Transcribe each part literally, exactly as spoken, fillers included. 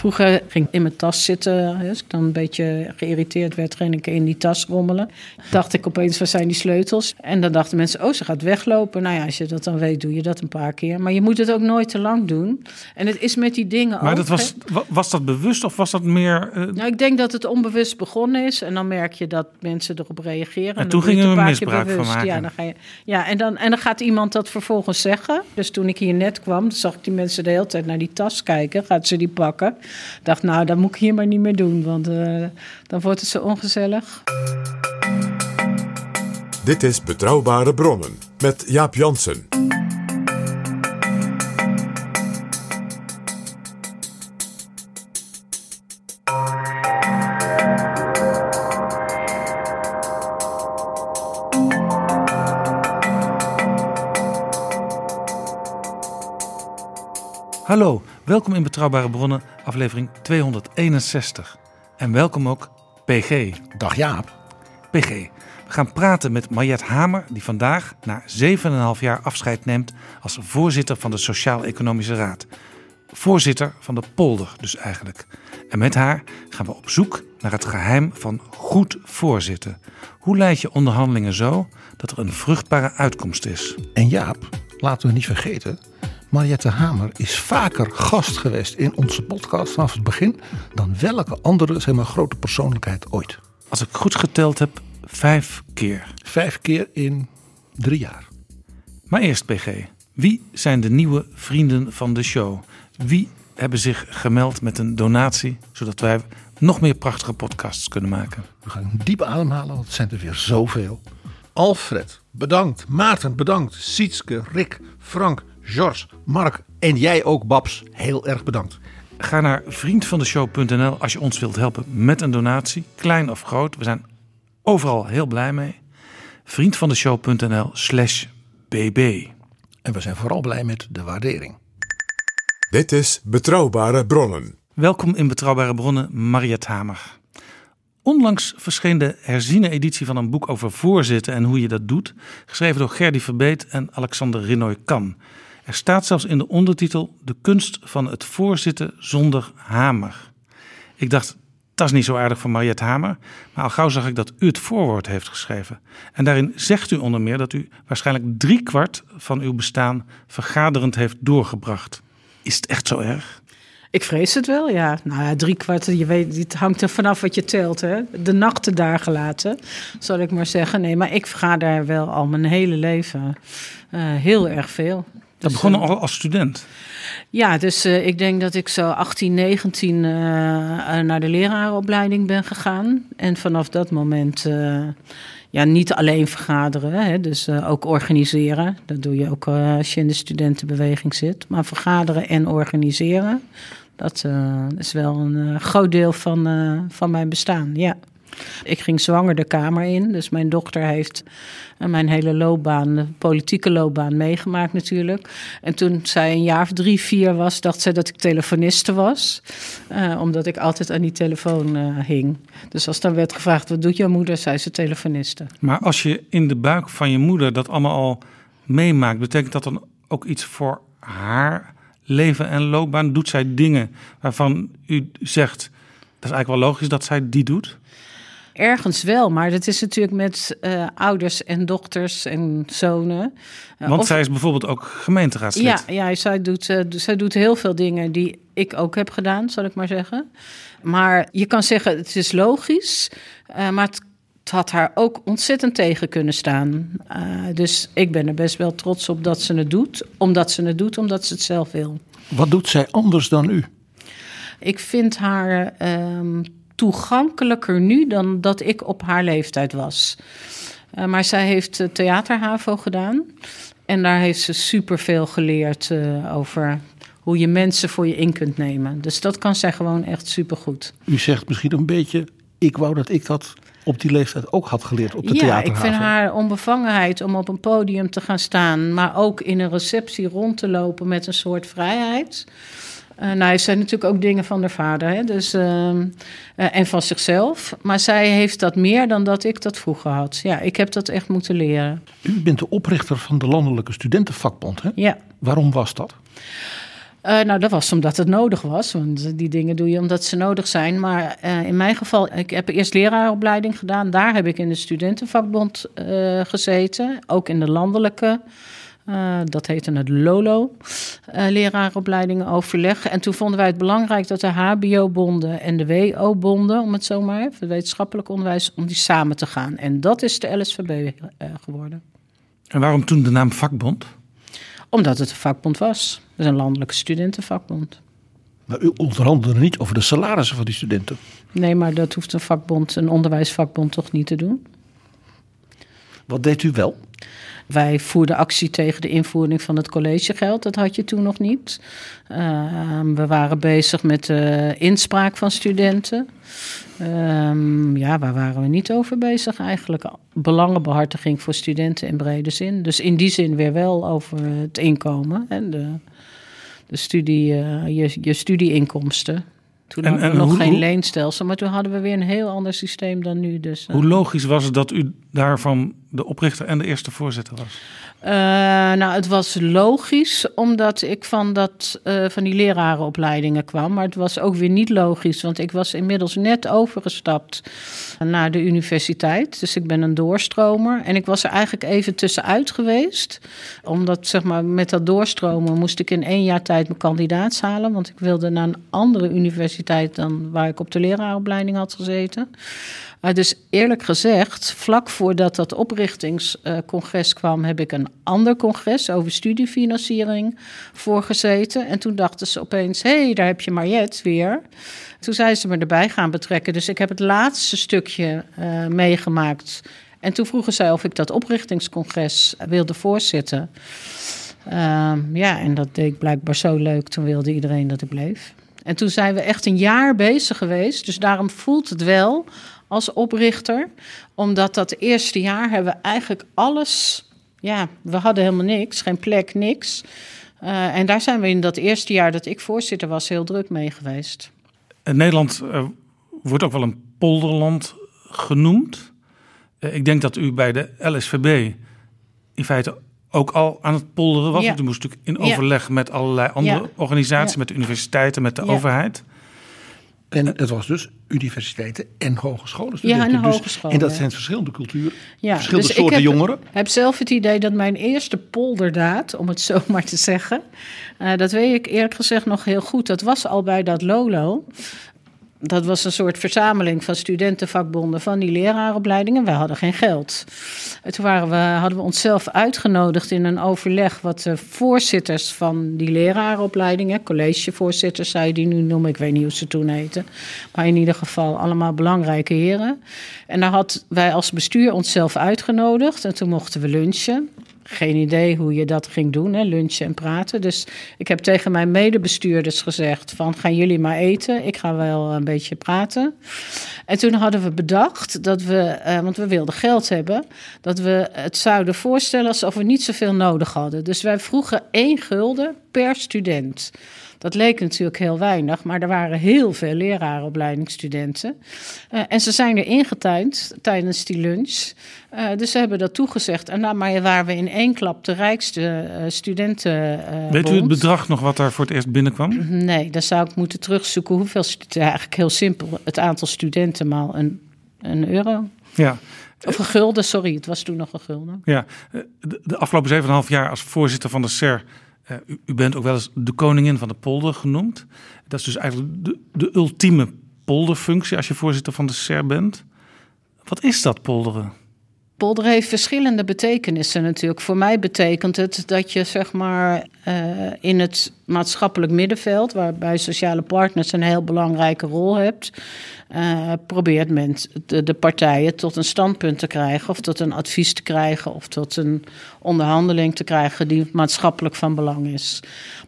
Vroeger ging ik in mijn tas zitten. Als ik dan een beetje geïrriteerd werd, ging ik in die tas rommelen. Dacht ik opeens, waar zijn die sleutels? En dan dachten mensen, oh, ze gaat weglopen. Nou ja, als je dat dan weet, doe je dat een paar keer. Maar je moet het ook nooit te lang doen. En het is met die dingen maar ook... Maar dat was, was dat bewust of was dat meer... Uh... Nou, ik denk dat het onbewust begonnen is. En dan merk je dat mensen erop reageren. En, en toen gingen we een misbruik van maken. Ja, dan ga je, ja en, dan, en dan gaat iemand dat vervolgens zeggen. Dus toen ik hier net kwam, zag ik die mensen de hele tijd naar die tas kijken. Gaat ze die pakken? Ik dacht, nou, dat moet ik hier maar niet meer doen, want uh, dan wordt het zo ongezellig. Dit is Betrouwbare Bronnen met Jaap Jansen. Hallo, welkom in Betrouwbare Bronnen, aflevering tweehonderdeenenzestig. En welkom ook P G. Dag Jaap. P G, we gaan praten met Mariëtte Hamer, die vandaag na zeven en een half jaar afscheid neemt als voorzitter van de Sociaal Economische Raad. Voorzitter van de polder dus eigenlijk. En met haar gaan we op zoek naar het geheim van goed voorzitten. Hoe leid je onderhandelingen zo dat er een vruchtbare uitkomst is? En Jaap, laten we niet vergeten... Mariëtte Hamer is vaker gast geweest in onze podcast vanaf het begin... dan welke andere, zeg maar, grote persoonlijkheid ooit. Als ik goed geteld heb, vijf keer. Vijf keer in drie jaar. Maar eerst, P G. Wie zijn de nieuwe vrienden van de show? Wie hebben zich gemeld met een donatie... zodat wij nog meer prachtige podcasts kunnen maken? We gaan diep ademhalen, want het zijn er weer zoveel. Alfred, bedankt. Maarten, bedankt. Sietske, Rick, Frank... George, Mark en jij ook, Babs. Heel erg bedankt. Ga naar vriend van de show punt n l als je ons wilt helpen met een donatie. Klein of groot, we zijn overal heel blij mee. vriend van de show punt n l slash bb. En we zijn vooral blij met de waardering. Dit is Betrouwbare Bronnen. Welkom in Betrouwbare Bronnen, Mariëtte Hamer. Onlangs verscheen de herziene editie van een boek over voorzitten en hoe je dat doet, geschreven door Gerdy Verbeet en Alexander Rinnooy Kan. Er staat zelfs in de ondertitel de kunst van het voorzitten zonder hamer. Ik dacht, dat is niet zo aardig voor Mariëtte Hamer, maar al gauw zag ik dat u het voorwoord heeft geschreven. En daarin zegt u onder meer dat u waarschijnlijk driekwart van uw bestaan vergaderend heeft doorgebracht. Is het echt zo erg? Ik vrees het wel, ja. Nou ja, drie kwart, je weet, het hangt er vanaf wat je telt, hè. De nachten daar gelaten, zal ik maar zeggen. Nee, maar ik ga daar wel al mijn hele leven uh, heel erg veel. Dat begon al als student? Ja, dus uh, ik denk dat ik zo achttien, negentien uh, naar de lerarenopleiding ben gegaan. En vanaf dat moment... Uh, Ja, niet alleen vergaderen, hè, dus uh, ook organiseren. Dat doe je ook uh, als je in de studentenbeweging zit. Maar vergaderen en organiseren, dat uh, is wel een uh, groot deel van, uh, van mijn bestaan, ja. Ik ging zwanger de Kamer in, dus mijn dochter heeft mijn hele loopbaan, politieke loopbaan, meegemaakt natuurlijk. En toen zij een jaar of drie, vier was, dacht zij dat ik telefoniste was. Uh, omdat ik altijd aan die telefoon uh, hing. Dus als dan werd gevraagd, wat doet jouw moeder, zei ze telefoniste. Maar als je in de buik van je moeder dat allemaal al meemaakt, betekent dat dan ook iets voor haar leven en loopbaan? Doet zij dingen waarvan u zegt, dat is eigenlijk wel logisch dat zij die doet? Ergens wel, maar dat is natuurlijk met uh, ouders en dochters en zonen. Uh, Want of, zij is bijvoorbeeld ook gemeenteraadslid. Ja, ja zij, doet, uh, zij doet heel veel dingen die ik ook heb gedaan, zal ik maar zeggen. Maar je kan zeggen, het is logisch, uh, maar het had haar ook ontzettend tegen kunnen staan. Uh, dus ik ben er best wel trots op dat ze het doet. Omdat ze het doet, omdat ze het zelf wil. Wat doet zij anders dan u? Ik vind haar uh, toegankelijker nu dan dat ik op haar leeftijd was. Uh, maar zij heeft theaterhavo gedaan. En daar heeft ze superveel geleerd uh, over hoe je mensen voor je in kunt nemen. Dus dat kan zij gewoon echt supergoed. U zegt misschien een beetje, ik wou dat ik dat op die leeftijd ook had geleerd op de ja, theaterhaven. Ja, ik vind haar onbevangenheid om op een podium te gaan staan, maar ook in een receptie rond te lopen met een soort vrijheid. Uh, nou, het zijn natuurlijk ook dingen van haar vader, hè? Dus, uh, uh, en van zichzelf. Maar zij heeft dat meer dan dat ik dat vroeger had. Ja, ik heb dat echt moeten leren. U bent de oprichter van de Landelijke Studentenvakbond, hè? Ja. Waarom was dat? Uh, nou, dat was omdat het nodig was. Want die dingen doe je omdat ze nodig zijn. Maar uh, in mijn geval, ik heb eerst leraaropleiding gedaan. Daar heb ik in de studentenvakbond uh, gezeten. Ook in de landelijke. Uh, dat heette het LOLO. Uh, leraaropleidingen overleg. En toen vonden wij het belangrijk dat de H B O-bonden en de W O-bonden, om het zo maar even, wetenschappelijk onderwijs, om die samen te gaan. En dat is de L S V B uh, geworden. En waarom toen de naam vakbond? Omdat het een vakbond was. Dus een landelijke studentenvakbond. Maar u onderhandelde niet over de salarissen van die studenten? Nee, maar dat hoeft een vakbond, een onderwijsvakbond toch niet te doen. Wat deed u wel? Wij voerden actie tegen de invoering van het collegegeld. Dat had je toen nog niet. Uh, we waren bezig met de inspraak van studenten. Um, ja, waar waren we niet over bezig eigenlijk? Belangenbehartiging voor studenten in brede zin. Dus in die zin weer wel over het inkomen en de, de studie, uh, je, je studieinkomsten. Toen en, hadden we en, nog hoe, geen hoe, leenstelsel, maar toen hadden we weer een heel ander systeem dan nu. Dus, uh, hoe logisch was het dat u daarvan de oprichter en de eerste voorzitter was? Uh, nou, het was logisch, omdat ik van, dat, uh, van die lerarenopleidingen kwam. Maar het was ook weer niet logisch, want ik was inmiddels net overgestapt naar de universiteit. Dus ik ben een doorstromer. En ik was er eigenlijk even tussenuit geweest. Omdat, zeg maar, met dat doorstromen moest ik in één jaar tijd mijn kandidaats halen. Want ik wilde naar een andere universiteit dan waar ik op de lerarenopleiding had gezeten. Uh, dus eerlijk gezegd, vlak voordat dat oprichtingscongres kwam, heb ik een ander congres over studiefinanciering voorgezeten. En toen dachten ze opeens, hé, hey, daar heb je Mariëtte weer. Toen zijn ze me erbij gaan betrekken. Dus ik heb het laatste stukje uh, meegemaakt. En toen vroegen zij of ik dat oprichtingscongres wilde voorzitten. Uh, ja, en dat deed ik blijkbaar zo leuk. Toen wilde iedereen dat ik bleef. En toen zijn we echt een jaar bezig geweest. Dus daarom voelt het wel als oprichter. Omdat dat eerste jaar hebben we eigenlijk alles. Ja, we hadden helemaal niks. Geen plek, niks. Uh, en daar zijn we in dat eerste jaar dat ik voorzitter was heel druk mee geweest. In Nederland uh, wordt ook wel een polderland genoemd. Uh, ik denk dat u bij de L S V B in feite ook al aan het polderen was. Ja. U moest natuurlijk in overleg ja. met allerlei andere ja. organisaties, ja. met de universiteiten, met de ja. overheid. En het was dus universiteiten en hogescholen. Ja, en dus, hogescholen. En dat zijn verschillende culturen, ja, verschillende dus soorten ik heb, jongeren. Ik heb zelf het idee dat mijn eerste polderdaad, om het zo maar te zeggen, Uh, dat weet ik eerlijk gezegd nog heel goed. Dat was al bij dat LOLO. Dat was een soort verzameling van studentenvakbonden van die lerarenopleidingen. Wij hadden geen geld. Toen waren we, hadden we onszelf uitgenodigd in een overleg wat de voorzitters van die lerarenopleidingen, collegevoorzitters zou je die nu noemen, ik weet niet hoe ze toen heten, maar in ieder geval allemaal belangrijke heren. En daar hadden wij als bestuur onszelf uitgenodigd en toen mochten we lunchen. Geen idee hoe je dat ging doen, hè, lunchen en praten. Dus ik heb tegen mijn medebestuurders gezegd van, gaan jullie maar eten, ik ga wel een beetje praten. En toen hadden we bedacht dat we, eh, want we wilden geld hebben, dat we het zouden voorstellen alsof we niet zoveel nodig hadden. Dus wij vroegen één gulden per student. Dat leek natuurlijk heel weinig, maar er waren heel veel lerarenopleidingsstudenten. Uh, en ze zijn er ingetuind tijdens die lunch. Uh, dus ze hebben dat toegezegd. En nou, maar waren we in één klap de rijkste uh, studenten. Uh, Weet u het bedrag nog wat daar voor het eerst binnenkwam? Nee, dan zou ik moeten terugzoeken hoeveel, stu- ja, eigenlijk heel simpel, het aantal studenten maal een een euro. Ja. Of een gulden, sorry. Het was toen nog een gulden. Ja, de, de afgelopen zeven komma vijf jaar als voorzitter van de S E R... Uh, u, u bent ook wel eens de koningin van de polder genoemd. Dat is dus eigenlijk de, de ultieme polderfunctie als je voorzitter van de S E R bent. Wat is dat, polderen? Polderen heeft verschillende betekenissen natuurlijk. Voor mij betekent het dat je zeg maar uh, in het maatschappelijk middenveld, waarbij sociale partners een heel belangrijke rol hebt, uh, probeert men de, de partijen tot een standpunt te krijgen, of tot een advies te krijgen, of tot een onderhandeling te krijgen die maatschappelijk van belang is.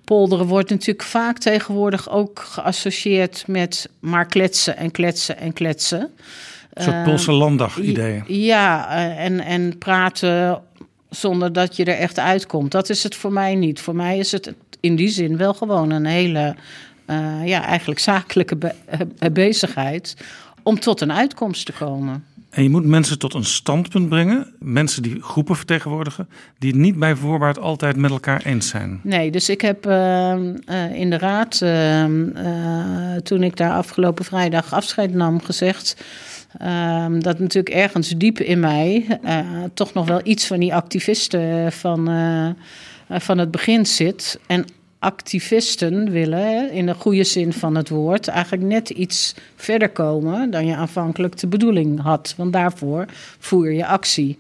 Polderen wordt natuurlijk vaak tegenwoordig ook geassocieerd met maar kletsen en kletsen en kletsen. Een soort Poolse landdag-ideeën. Uh, ja, en, en praten zonder dat je er echt uitkomt. Dat is het voor mij niet. Voor mij is het in die zin wel gewoon een hele uh, ja, eigenlijk zakelijke be- uh, bezigheid om tot een uitkomst te komen. En je moet mensen tot een standpunt brengen. Mensen die groepen vertegenwoordigen, die het niet bij voorbaat altijd met elkaar eens zijn. Nee, dus ik heb uh, uh, in de raad, uh, uh, toen ik daar afgelopen vrijdag afscheid nam, gezegd... Um, dat natuurlijk ergens diep in mij uh, toch nog wel iets van die activisten van, uh, uh, van het begin zit. En activisten willen, in de goede zin van het woord, eigenlijk net iets verder komen dan je aanvankelijk de bedoeling had. Want daarvoor voer je actie.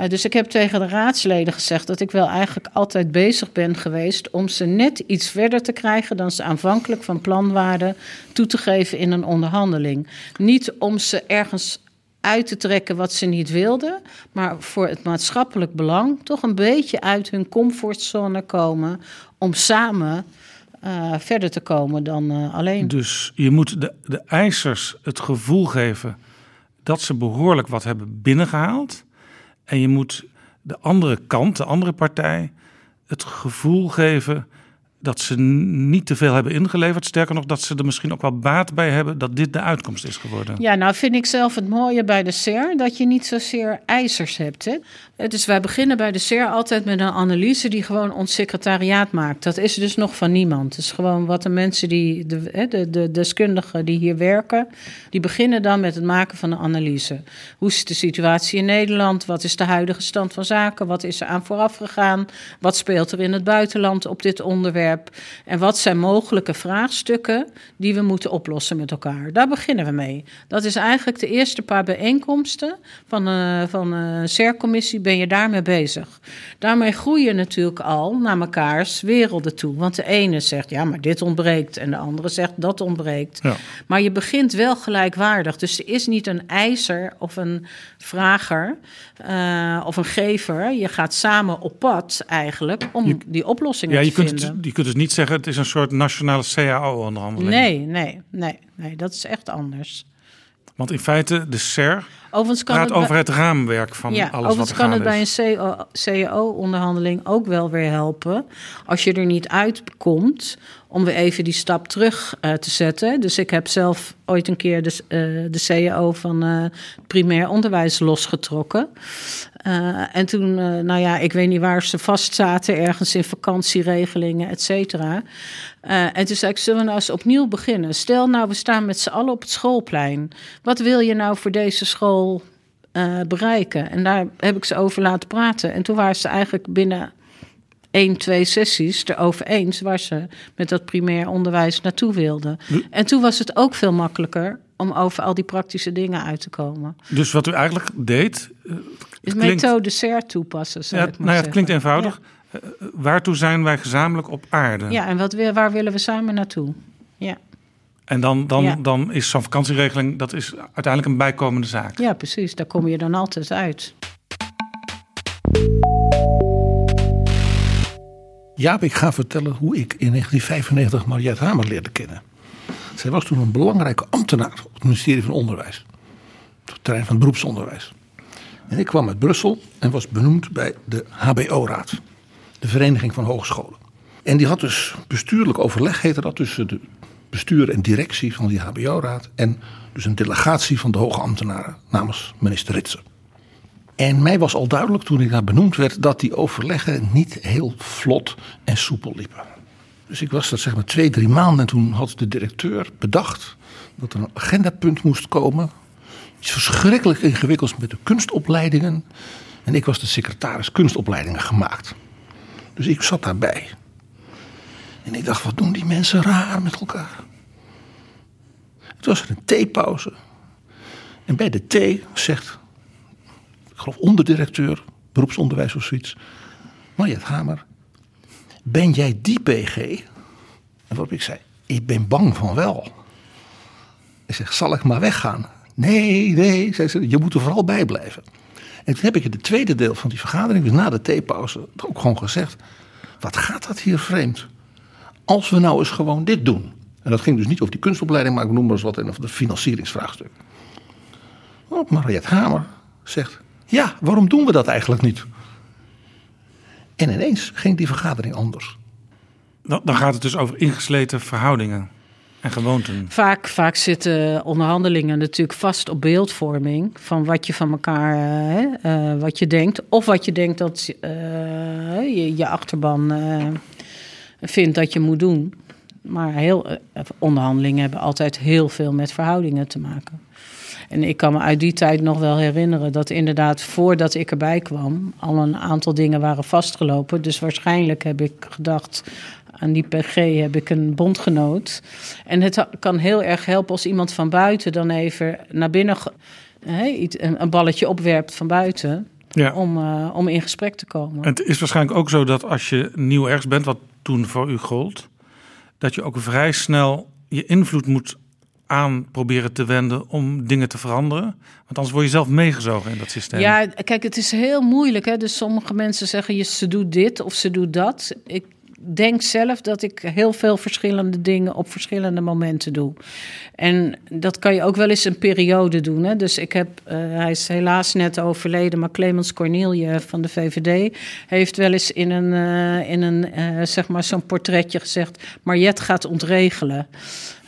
Uh, dus ik heb tegen de raadsleden gezegd dat ik wel eigenlijk altijd bezig ben geweest om ze net iets verder te krijgen dan ze aanvankelijk van plan waren toe te geven in een onderhandeling. Niet om ze ergens uit te trekken wat ze niet wilden, maar voor het maatschappelijk belang toch een beetje uit hun comfortzone komen om samen uh, verder te komen dan uh, alleen. Dus je moet de, de eisers het gevoel geven dat ze behoorlijk wat hebben binnengehaald. En je moet de andere kant, de andere partij, het gevoel geven dat ze niet te veel hebben ingeleverd. Sterker nog, dat ze er misschien ook wel baat bij hebben dat dit de uitkomst is geworden. Ja, nou vind ik zelf het mooie bij de S E R, dat je niet zozeer eisers hebt. Hè? Dus wij beginnen bij de S E R altijd met een analyse die gewoon ons secretariaat maakt. Dat is dus nog van niemand. Het is gewoon wat de mensen, die de, de, de deskundigen die hier werken, die beginnen dan met het maken van een analyse. Hoe is de situatie in Nederland? Wat is de huidige stand van zaken? Wat is er aan vooraf gegaan? Wat speelt er in het buitenland op dit onderwerp? En wat zijn mogelijke vraagstukken die we moeten oplossen met elkaar? Daar beginnen we mee. Dat is eigenlijk de eerste paar bijeenkomsten van een van de S E R-commissie ben je daarmee bezig. Daarmee groeien natuurlijk al naar mekaars werelden toe. Want de ene zegt, ja, maar dit ontbreekt. En de andere zegt, dat ontbreekt. Ja. Maar je begint wel gelijkwaardig. Dus er is niet een eiser of een vrager uh, of een gever. Je gaat samen op pad eigenlijk om je, die oplossingen ja, te kunt, vinden. Je kunt dus niet zeggen, het is een soort nationale C A O-onderhandeling. Nee, nee, nee, nee, dat is echt anders. Want in feite, de S E R overigens kan gaat het over bij... het raamwerk van ja, alles wat er gaande is. Overigens kan het bij een C A O-onderhandeling ook wel weer helpen. Als je er niet uitkomt, om weer even die stap terug uh, te zetten. Dus ik heb zelf ooit een keer de, uh, de C A O van uh, primair onderwijs losgetrokken. Uh, en toen, uh, nou ja, ik weet niet waar ze vast zaten, ergens in vakantieregelingen, et cetera. Uh, en toen zei ik, zullen we nou eens opnieuw beginnen? Stel nou, we staan met z'n allen op het schoolplein. Wat wil je nou voor deze school uh, bereiken? En daar heb ik ze over laten praten. En toen waren ze eigenlijk binnen één, twee sessies erover eens waar ze met dat primair onderwijs naartoe wilden. En toen was het ook veel makkelijker om over al die praktische dingen uit te komen. Dus wat u eigenlijk deed... is klinkt... methode S E R toepassen, zou ja, ik maar nou ja, het klinkt eenvoudig. Ja. Uh, waartoe zijn wij gezamenlijk op aarde? Ja, en wat, waar willen we samen naartoe? Ja. En dan, dan, ja. dan is zo'n vakantieregeling, dat is uiteindelijk een bijkomende zaak. Ja, precies. Daar kom je dan altijd uit. Jaap, ik ga vertellen hoe ik in negentien vijfennegentig Mariëtte Hamer leerde kennen. Zij was toen een belangrijke ambtenaar op het ministerie van Onderwijs. Op het terrein van het beroepsonderwijs. En ik kwam uit Brussel en was benoemd bij de H B O-raad. De Vereniging van Hogescholen. En die had dus bestuurlijk overleg, heette dat, tussen de bestuur en directie van die H B O-raad. En dus een delegatie van de hoge ambtenaren namens minister Ritsen. En mij was al duidelijk toen ik daar benoemd werd dat die overleggen niet heel vlot en soepel liepen. Dus ik was dat zeg maar twee, drie maanden en toen had de directeur bedacht dat er een agendapunt moest komen iets verschrikkelijk ingewikkelds met de kunstopleidingen. En ik was de secretaris kunstopleidingen gemaakt. Dus ik zat daarbij. En ik dacht, wat doen die mensen raar met elkaar. Het was een theepauze. En bij de thee zegt, ik geloof onderdirecteur, beroepsonderwijs of zoiets, Mariëtte Hamer, ben jij die P G? En waarop ik zei, ik ben bang van wel. Ik zeg, zal ik maar weggaan? Nee, nee, zei ze, je moet er vooral bij blijven. En toen heb ik in het tweede deel van die vergadering, dus na de theepauze, ook gewoon gezegd, wat gaat dat hier vreemd? Als we nou eens gewoon dit doen. En dat ging dus niet over die kunstopleiding, maar ik noem maar eens wat, en over de financieringsvraagstuk. Op Mariëtte Hamer zegt, ja, waarom doen we dat eigenlijk niet? En ineens ging die vergadering anders. Dan gaat het dus over ingesleten verhoudingen en gewoonten. Vaak, vaak zitten onderhandelingen natuurlijk vast op beeldvorming van wat je van elkaar, hè, uh, wat je denkt. Of wat je denkt dat uh, je, je achterban uh, vindt dat je moet doen. Maar heel, uh, onderhandelingen hebben altijd heel veel met verhoudingen te maken. En ik kan me uit die tijd nog wel herinneren dat inderdaad voordat ik erbij kwam al een aantal dingen waren vastgelopen. Dus waarschijnlijk heb ik gedacht, aan die P G heb ik een bondgenoot. En het kan heel erg helpen als iemand van buiten dan even naar binnen he, een balletje opwerpt van buiten. Ja. Om, uh, om in gesprek te komen. En het is waarschijnlijk ook zo dat als je nieuw ergens bent, wat toen voor u gold, dat je ook vrij snel je invloed moet aan proberen te wenden om dingen te veranderen. Want anders word je zelf meegezogen in dat systeem. Ja, kijk, het is heel moeilijk. Hè? Dus sommige mensen zeggen, je, ze doet dit of ze doet dat. Ik denk zelf dat ik heel veel verschillende dingen op verschillende momenten doe. En dat kan je ook wel eens een periode doen. Hè? Dus ik heb, uh, hij is helaas net overleden, maar Clemens Cornielje van de V V D heeft wel eens in een, uh, in een uh, zeg maar zo'n portretje gezegd, Mariëtte gaat ontregelen.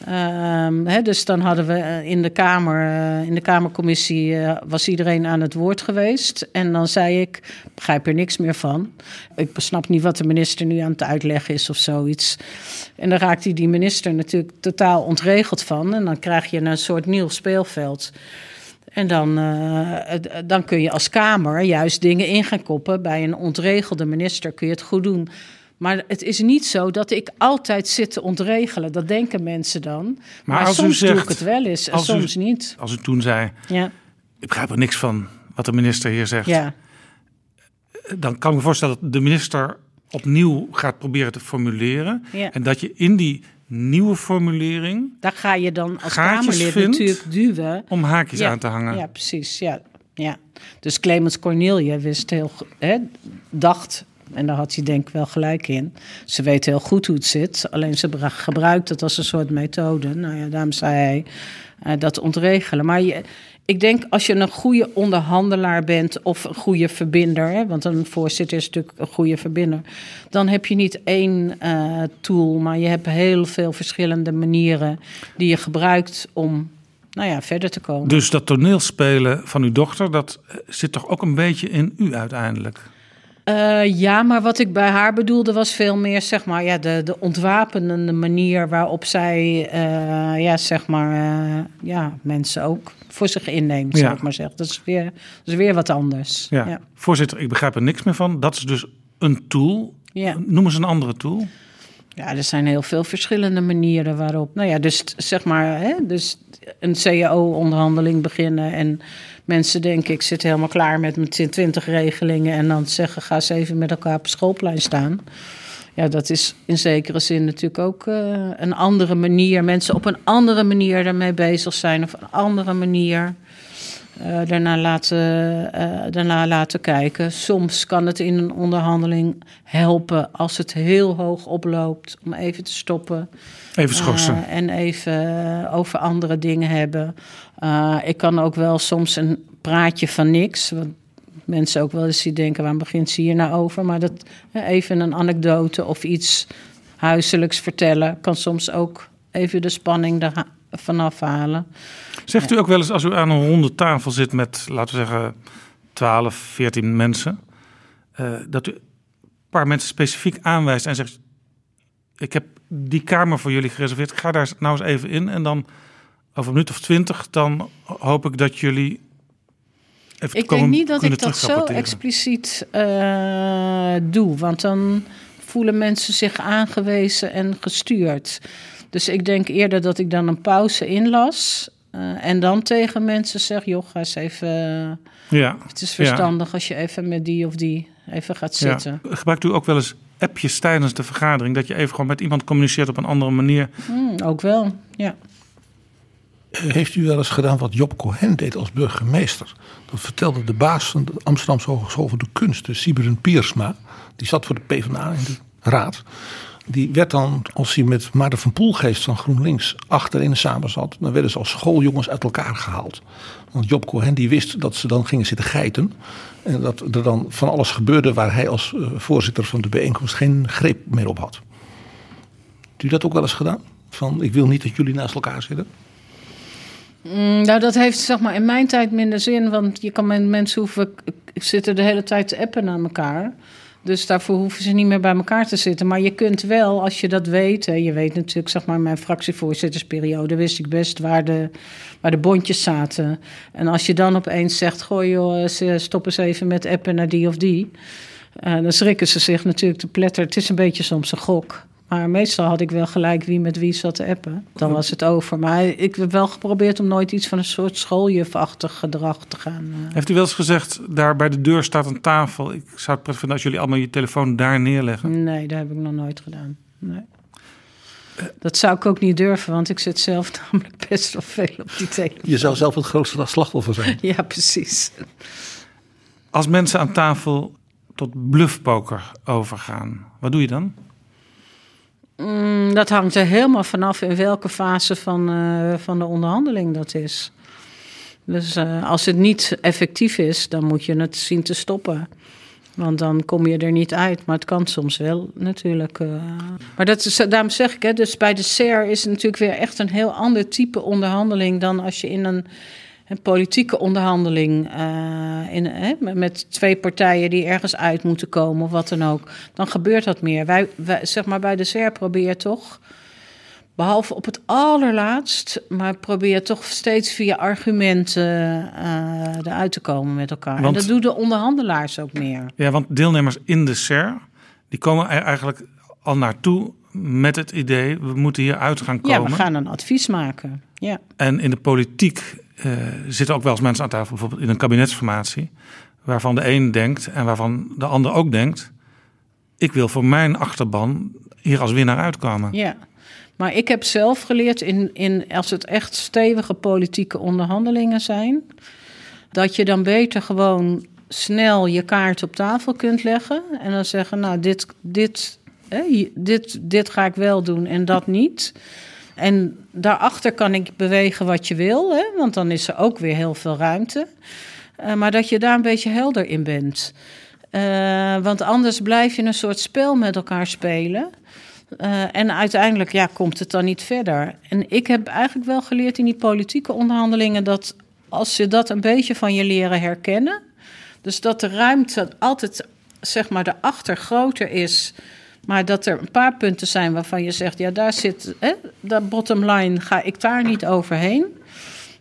Um, he, dus dan hadden we in de Kamer, uh, in de Kamercommissie uh, was iedereen aan het woord geweest. En dan zei ik, begrijp er niks meer van. Ik snap niet wat de minister nu aan het uitleggen is of zoiets. En dan raakte die minister natuurlijk totaal ontregeld van. En dan krijg je een soort nieuw speelveld. En dan, uh, dan kun je als Kamer juist dingen in gaan koppen. Bij een ontregelde minister kun je het goed doen. Maar het is niet zo dat ik altijd zit te ontregelen. Dat denken mensen dan. Maar, maar soms zegt, doe ik het wel eens en soms u, niet. Als u toen zei, ja. Ik begrijp er niks van wat de minister hier zegt. Ja. Dan kan ik me voorstellen dat de minister opnieuw gaat proberen te formuleren. Ja. En dat je in die nieuwe formulering, daar ga je dan als Kamerlid natuurlijk duwen. Om haakjes ja, aan te hangen. Ja, precies. Ja, ja. Dus Clemens Cornielje wist heel, hè, dacht... En daar had hij denk ik wel gelijk in. Ze weet heel goed hoe het zit. Alleen ze gebruikt het als een soort methode. Nou ja, daarom zei hij uh, dat ontregelen. Maar je, ik denk als je een goede onderhandelaar bent of een goede verbinder. Hè, want een voorzitter is natuurlijk een goede verbinder. Dan heb je niet één uh, tool. Maar je hebt heel veel verschillende manieren die je gebruikt om nou ja, verder te komen. Dus dat toneelspelen van uw dochter, dat zit toch ook een beetje in u uiteindelijk? Uh, ja, maar wat ik bij haar bedoelde was veel meer zeg maar, ja, de, de ontwapenende manier waarop zij uh, ja, zeg maar, uh, ja, mensen ook voor zich inneemt, ja. Zou ik maar zeggen. Dat is weer, dat is weer wat anders. Ja. Ja. Voorzitter, ik begrijp er niks meer van. Dat is dus een tool. Ja. Noem eens een andere tool. Ja, er zijn heel veel verschillende manieren waarop. Nou ja, dus zeg maar, hè, dus een C A O-onderhandeling beginnen en mensen denken, ik zit helemaal klaar met mijn twintig regelingen en dan zeggen, ga eens even met elkaar op het schoolplein staan. Ja, dat is in zekere zin natuurlijk ook uh, een andere manier. Mensen op een andere manier daarmee bezig zijn of een andere manier uh, daarna laten, uh, daarna laten kijken. Soms kan het in een onderhandeling helpen als het heel hoog oploopt om even te stoppen. Even schorsen. Uh, en even over andere dingen hebben. Uh, ik kan ook wel soms een praatje van niks. Wat mensen ook wel eens die denken, waarom begint ze hier nou over? Maar dat uh, even een anekdote of iets huiselijks vertellen kan soms ook even de spanning er vanaf halen. Zegt u ook wel eens als u aan een ronde tafel zit met, laten we zeggen, twaalf, veertien mensen, Uh, dat u een paar mensen specifiek aanwijst en zegt, ik heb die kamer voor jullie gereserveerd. Ga daar nou eens even in en dan over een minuut of twintig, dan hoop ik dat jullie... Even ik denk niet dat ik dat zo expliciet uh, doe, want dan voelen mensen zich aangewezen en gestuurd. Dus ik denk eerder dat ik dan een pauze inlas uh, en dan tegen mensen zeg, joh, ga eens even... Uh, ja. Het is verstandig ja. als je even met die of die even gaat zitten. Ja. Gebruikt u ook wel eens appjes tijdens de vergadering, dat je even gewoon met iemand communiceert op een andere manier? Mm, ook wel, ja. Heeft u wel eens gedaan wat Job Cohen deed als burgemeester? Dat vertelde de baas van de Amsterdamse Hogeschool voor de Kunsten, Sybren Piersma. Die zat voor de PvdA in de raad. Die werd dan, als hij met Maarten van Poelgeest van GroenLinks achterin samen zat... dan werden ze als schooljongens uit elkaar gehaald. Want Job Cohen die wist dat ze dan gingen zitten geiten... en dat er dan van alles gebeurde waar hij als voorzitter van de bijeenkomst geen greep meer op had. Heeft u dat ook wel eens gedaan? Van, ik wil niet dat jullie naast elkaar zitten... Nou, dat heeft zeg maar in mijn tijd minder zin, want je kan met mensen hoeven zitten de hele tijd te appen aan elkaar. Dus daarvoor hoeven ze niet meer bij elkaar te zitten. Maar je kunt wel, als je dat weet, hè, je weet natuurlijk, zeg maar, mijn fractievoorzittersperiode wist ik best waar de, waar de bondjes zaten. En als je dan opeens zegt, goh joh, stop eens even met appen naar die of die, uh, dan schrikken ze zich natuurlijk te pletter. Het is een beetje soms een gok. Maar meestal had ik wel gelijk wie met wie zat te appen. Dan was het over. Maar ik heb wel geprobeerd om nooit iets van een soort schooljufachtig gedrag te gaan. Heeft u wel eens gezegd, daar bij de deur staat een tafel. Ik zou het prettig vinden als jullie allemaal je telefoon daar neerleggen. Nee, dat heb ik nog nooit gedaan. Nee. Dat zou ik ook niet durven, want ik zit zelf namelijk best wel veel op die telefoon. Je zou zelf het grootste slachtoffer zijn. Ja, precies. Als mensen aan tafel tot bluffpoker overgaan, wat doe je dan? Dat hangt er helemaal vanaf in welke fase van, uh, van de onderhandeling dat is. Dus uh, als het niet effectief is, dan moet je het zien te stoppen. Want dan kom je er niet uit, maar het kan soms wel natuurlijk. Uh. Maar dat is, daarom zeg ik, hè, dus bij de S E R is het natuurlijk weer echt een heel ander type onderhandeling... dan als je in een, een politieke onderhandeling uh, in, hè, met twee partijen die ergens uit moeten komen of wat dan ook. Dan gebeurt dat meer. Wij, wij zeg maar bij de S E R probeer toch, behalve op het allerlaatst, maar probeer toch steeds via argumenten uh, eruit te komen met elkaar. Want, en dat doen de onderhandelaars ook meer. Ja, want deelnemers in de S E R, die komen er eigenlijk al naartoe met het idee, we moeten hieruit gaan komen. Ja, we gaan een advies maken. Ja. En in de politiek uh, zitten ook wel eens mensen aan tafel, bijvoorbeeld in een kabinetsformatie, waarvan de een denkt en waarvan de ander ook denkt, ik wil voor mijn achterban hier als winnaar uitkomen. Ja, maar ik heb zelf geleerd, in, in, als het echt stevige politieke onderhandelingen zijn, dat je dan beter gewoon snel je kaart op tafel kunt leggen en dan zeggen, nou, dit, dit, eh, dit, dit ga ik wel doen en dat niet. En daarachter kan ik bewegen wat je wil, hè? Want dan is er ook weer heel veel ruimte. Uh, maar dat je daar een beetje helder in bent. Uh, want anders blijf je een soort spel met elkaar spelen. Uh, en uiteindelijk ja, komt het dan niet verder. En ik heb eigenlijk wel geleerd in die politieke onderhandelingen... dat als je dat een beetje van je leren herkennen... dus dat de ruimte altijd, zeg maar, daarachter groter is... Maar dat er een paar punten zijn waarvan je zegt... ja, daar zit, hè, dat bottom line, ga ik daar niet overheen.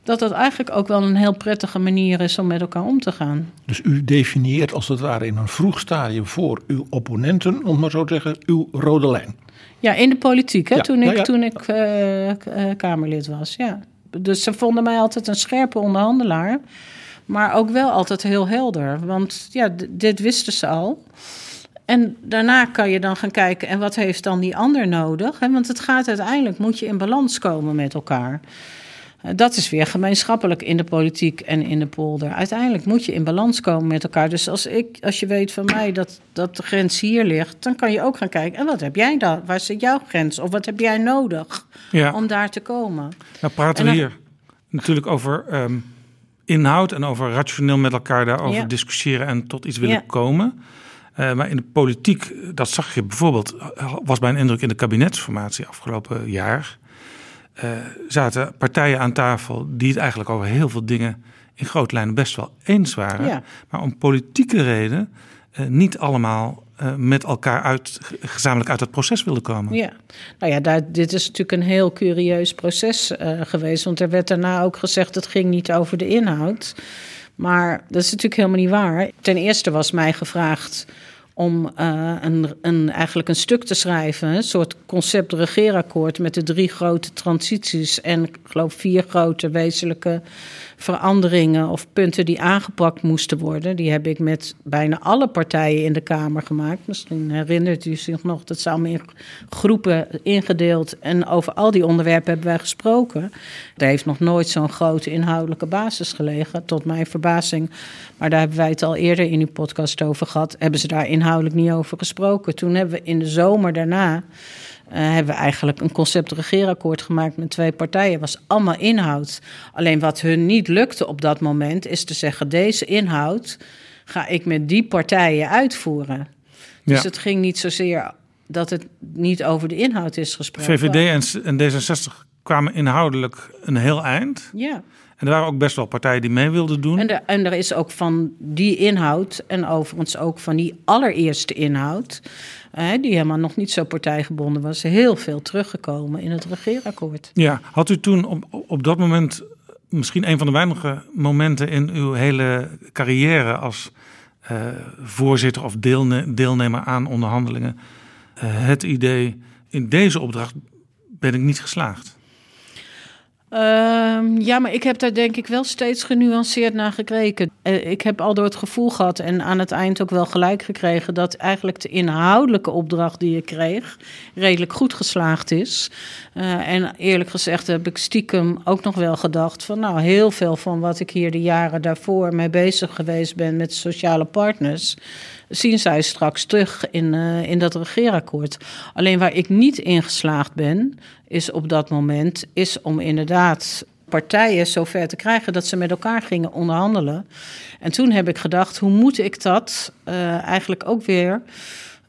Dat dat eigenlijk ook wel een heel prettige manier is om met elkaar om te gaan. Dus u definieert als het ware in een vroeg stadium voor uw opponenten... om maar zo te zeggen, uw rode lijn. Ja, in de politiek, hè, ja, toen ik, nou ja. toen ik uh, uh, Kamerlid was. Ja. Dus ze vonden mij altijd een scherpe onderhandelaar. Maar ook wel altijd heel helder. Want ja, d- dit wisten ze al... En daarna kan je dan gaan kijken, en wat heeft dan die ander nodig? Want het gaat uiteindelijk, moet je in balans komen met elkaar. Dat is weer gemeenschappelijk in de politiek en in de polder. Uiteindelijk moet je in balans komen met elkaar. Dus als, ik, als je weet van mij dat, dat de grens hier ligt... dan kan je ook gaan kijken, en wat heb jij dan? Waar zit jouw grens? Of wat heb jij nodig ja. om daar te komen? Nou praten dan, we hier natuurlijk over um, inhoud... en over rationeel met elkaar daarover ja. discussiëren en tot iets willen ja. komen... Uh, maar in de politiek, dat zag je bijvoorbeeld, was mijn indruk in de kabinetsformatie afgelopen jaar. Uh, zaten partijen aan tafel die het eigenlijk over heel veel dingen in grote lijnen best wel eens waren. Ja. Maar om politieke reden uh, niet allemaal uh, met elkaar uit, gezamenlijk uit het proces willen komen. Ja, nou ja, daar, dit is natuurlijk een heel curieus proces uh, geweest. Want er werd daarna ook gezegd, het ging niet over de inhoud. Maar dat is natuurlijk helemaal niet waar. Ten eerste was mij gevraagd om uh, een, een, eigenlijk een stuk te schrijven, een soort concept-regeerakkoord met de drie grote transities en ik geloof vier grote wezenlijke veranderingen of punten die aangepakt moesten worden. Die heb ik met bijna alle partijen in de Kamer gemaakt. Misschien herinnert u zich nog, dat ze allemaal in groepen ingedeeld en over al die onderwerpen hebben wij gesproken. Er heeft nog nooit zo'n grote inhoudelijke basis gelegen, tot mijn verbazing. Maar daar hebben wij het al eerder in uw podcast over gehad. Hebben ze daar inhoudelijk niet over gesproken. Toen hebben we in de zomer daarna Uh, hebben we eigenlijk een concept-regeerakkoord gemaakt met twee partijen. Was allemaal inhoud. Alleen wat hun niet lukte op dat moment is te zeggen, deze inhoud ga ik met die partijen uitvoeren. Dus ja. Het ging niet zozeer dat het niet over de inhoud is gesproken. V V D en D zesenzestig kwamen inhoudelijk een heel eind. Ja. En er waren ook best wel partijen die mee wilden doen. En er, en er is ook van die inhoud, en overigens ook van die allereerste inhoud, Eh, die helemaal nog niet zo partijgebonden was, heel veel teruggekomen in het regeerakkoord. Ja, had u toen op, op dat moment misschien een van de weinige momenten in uw hele carrière als eh, voorzitter of deelne, deelnemer aan onderhandelingen eh, het idee, in deze opdracht ben ik niet geslaagd? Uh, ja, maar ik heb daar denk ik wel steeds genuanceerd naar gekeken. Uh, ik heb al door het gevoel gehad en aan het eind ook wel gelijk gekregen dat eigenlijk de inhoudelijke opdracht die ik kreeg redelijk goed geslaagd is. Uh, en eerlijk gezegd heb ik stiekem ook nog wel gedacht van nou, heel veel van wat ik hier de jaren daarvoor mee bezig geweest ben met sociale partners zien zij straks terug in, uh, in dat regeerakkoord. Alleen waar ik niet in geslaagd ben, is op dat moment, is om inderdaad partijen zover te krijgen dat ze met elkaar gingen onderhandelen. En toen heb ik gedacht, hoe moet ik dat uh, eigenlijk ook weer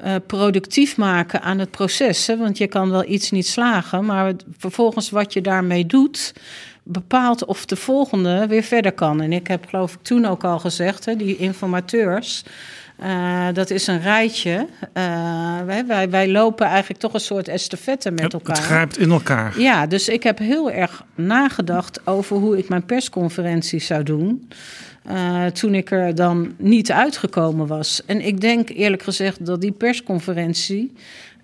Uh, productief maken aan het proces. Hè? Want je kan wel iets niet slagen, maar vervolgens wat je daarmee doet bepaalt of de volgende weer verder kan. En ik heb geloof ik toen ook al gezegd, hè, die informateurs, Uh, dat is een rijtje. Uh, wij, wij, wij lopen eigenlijk toch een soort estafette met elkaar. Het grijpt in elkaar. Ja, dus ik heb heel erg nagedacht over hoe ik mijn persconferentie zou doen, Uh, toen ik er dan niet uitgekomen was. En ik denk eerlijk gezegd dat die persconferentie,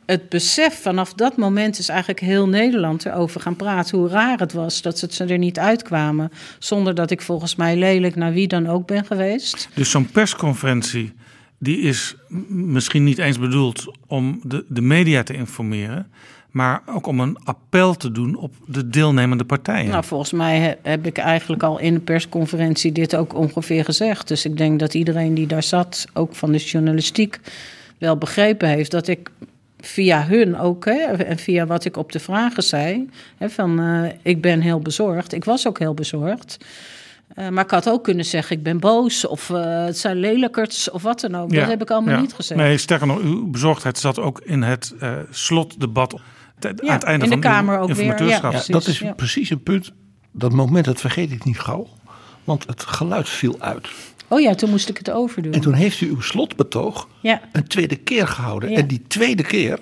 het besef vanaf dat moment is eigenlijk heel Nederland erover gaan praten, hoe raar het was dat ze er niet uitkwamen, zonder dat ik volgens mij lelijk naar wie dan ook ben geweest. Dus zo'n persconferentie, die is misschien niet eens bedoeld om de, de media te informeren, maar ook om een appel te doen op de deelnemende partijen. Nou, volgens mij heb ik eigenlijk al in de persconferentie dit ook ongeveer gezegd. Dus ik denk dat iedereen die daar zat, ook van de journalistiek, wel begrepen heeft dat ik via hun ook, hè, en via wat ik op de vragen zei, hè, van uh, ik ben heel bezorgd. Ik was ook heel bezorgd. Uh, maar ik had ook kunnen zeggen, ik ben boos, of uh, het zijn lelijkerts, of wat dan ook. Ja, dat heb ik allemaal ja. niet gezegd. Nee, sterker nog, uw bezorgdheid zat ook in het uh, slotdebat. Te, ja, aan het einde in de van Kamer ook weer. Ja, precies, ja, dat is ja. precies een punt. Dat moment, dat vergeet ik niet gauw. Want het geluid viel uit. Oh ja, toen moest ik het overdoen. En toen heeft u uw slotbetoog ja. een tweede keer gehouden. Ja. En die tweede keer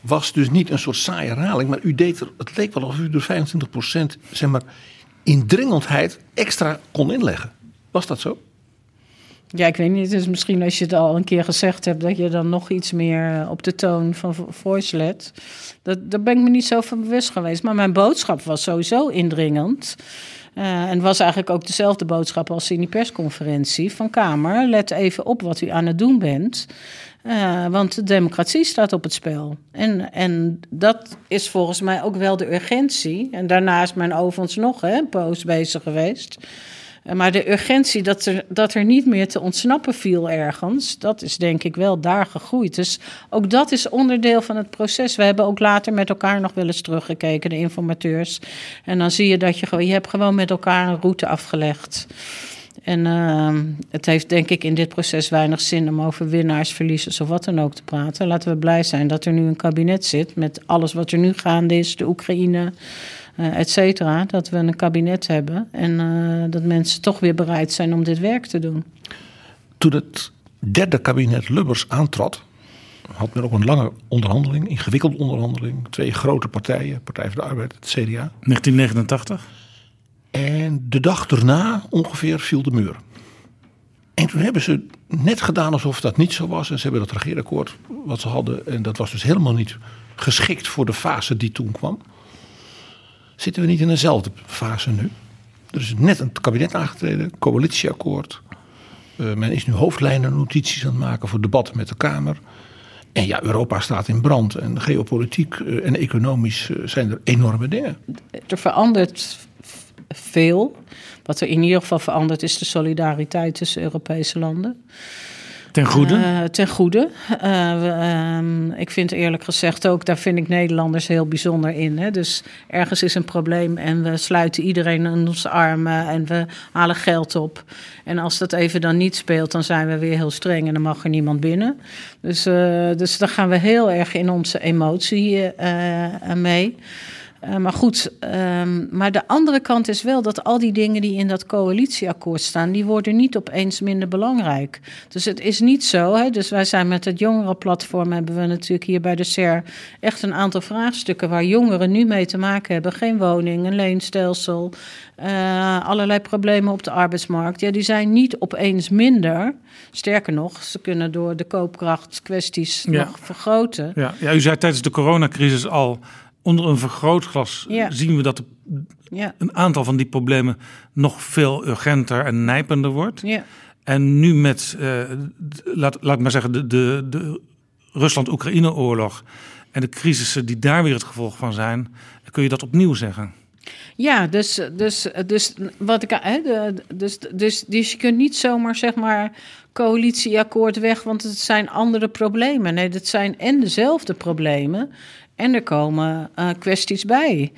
was dus niet een soort saaie herhaling. Maar u deed er, het leek wel of u er vijfentwintig procent, zeg maar, indringendheid extra kon inleggen. Was dat zo? Ja, ik weet niet. Dus misschien als je het al een keer gezegd hebt, dat je dan nog iets meer op de toon van voice let. Dat, daar ben ik me niet zo van bewust geweest. Maar mijn boodschap was sowieso indringend. Uh, en het was eigenlijk ook dezelfde boodschap als in die persconferentie van Kamer. Let even op wat u aan het doen bent. Uh, want de democratie staat op het spel. En, en dat is volgens mij ook wel de urgentie. En daarna is men overigens nog hè, een poos bezig geweest. Uh, maar de urgentie dat er, dat er niet meer te ontsnappen viel ergens, dat is denk ik wel daar gegroeid. Dus ook dat is onderdeel van het proces. We hebben ook later met elkaar nog wel eens teruggekeken, de informateurs. En dan zie je dat je, je hebt gewoon met elkaar een route afgelegd. En uh, het heeft denk ik in dit proces weinig zin om over winnaars, verliezers of wat dan ook te praten. Laten we blij zijn dat er nu een kabinet zit met alles wat er nu gaande is, de Oekraïne, uh, et cetera. Dat we een kabinet hebben en uh, dat mensen toch weer bereid zijn om dit werk te doen. Toen het derde kabinet Lubbers aantrad, had men ook een lange onderhandeling, ingewikkelde onderhandeling. Twee grote partijen, Partij van de Arbeid, het C D A. negentien negenentachtig? En de dag daarna ongeveer viel de muur. En toen hebben ze net gedaan alsof dat niet zo was. En ze hebben dat regeerakkoord wat ze hadden. En dat was dus helemaal niet geschikt voor de fase die toen kwam. Zitten we niet in dezelfde fase nu? Er is net een kabinet aangetreden, coalitieakkoord. Uh, men is nu hoofdlijnennotities aan het maken voor debatten met de Kamer. En ja, Europa staat in brand. En geopolitiek uh, en economisch uh, zijn er enorme dingen. Er verandert veel. Wat er in ieder geval verandert is de solidariteit tussen Europese landen. Ten goede? Uh, ten goede. Uh, uh, uh, ik vind eerlijk gezegd ook, daar vind ik Nederlanders heel bijzonder in. Hè? Dus ergens is een probleem en we sluiten iedereen in onze armen en we halen geld op. En als dat even dan niet speelt, dan zijn we weer heel streng en dan mag er niemand binnen. Dus, uh, dus dan gaan we heel erg in onze emotie uh, mee. Uh, maar goed, um, maar de andere kant is wel dat al die dingen die in dat coalitieakkoord staan, die worden niet opeens minder belangrijk. Dus het is niet zo, hè, dus wij zijn met het jongerenplatform, hebben we natuurlijk hier bij de S E R echt een aantal vraagstukken waar jongeren nu mee te maken hebben. Geen woning, een leenstelsel, uh, allerlei problemen op de arbeidsmarkt. Ja, die zijn niet opeens minder. Sterker nog, ze kunnen door de koopkracht kwesties ja. nog vergroten. Ja. ja, u zei tijdens de coronacrisis al, onder een vergrootglas ja. zien we dat ja. een aantal van die problemen nog veel urgenter en nijpender wordt. Ja. En nu met, uh, laat, laat ik maar zeggen, de, de, de Rusland-Oekraïne-oorlog en de crisissen die daar weer het gevolg van zijn, kun je dat opnieuw zeggen? Ja, dus, dus, dus, wat ik, hè, dus, dus, dus je kunt niet zomaar zeg maar coalitieakkoord weg, want het zijn andere problemen. Nee, dat zijn en dezelfde problemen. En er komen uh, kwesties bij.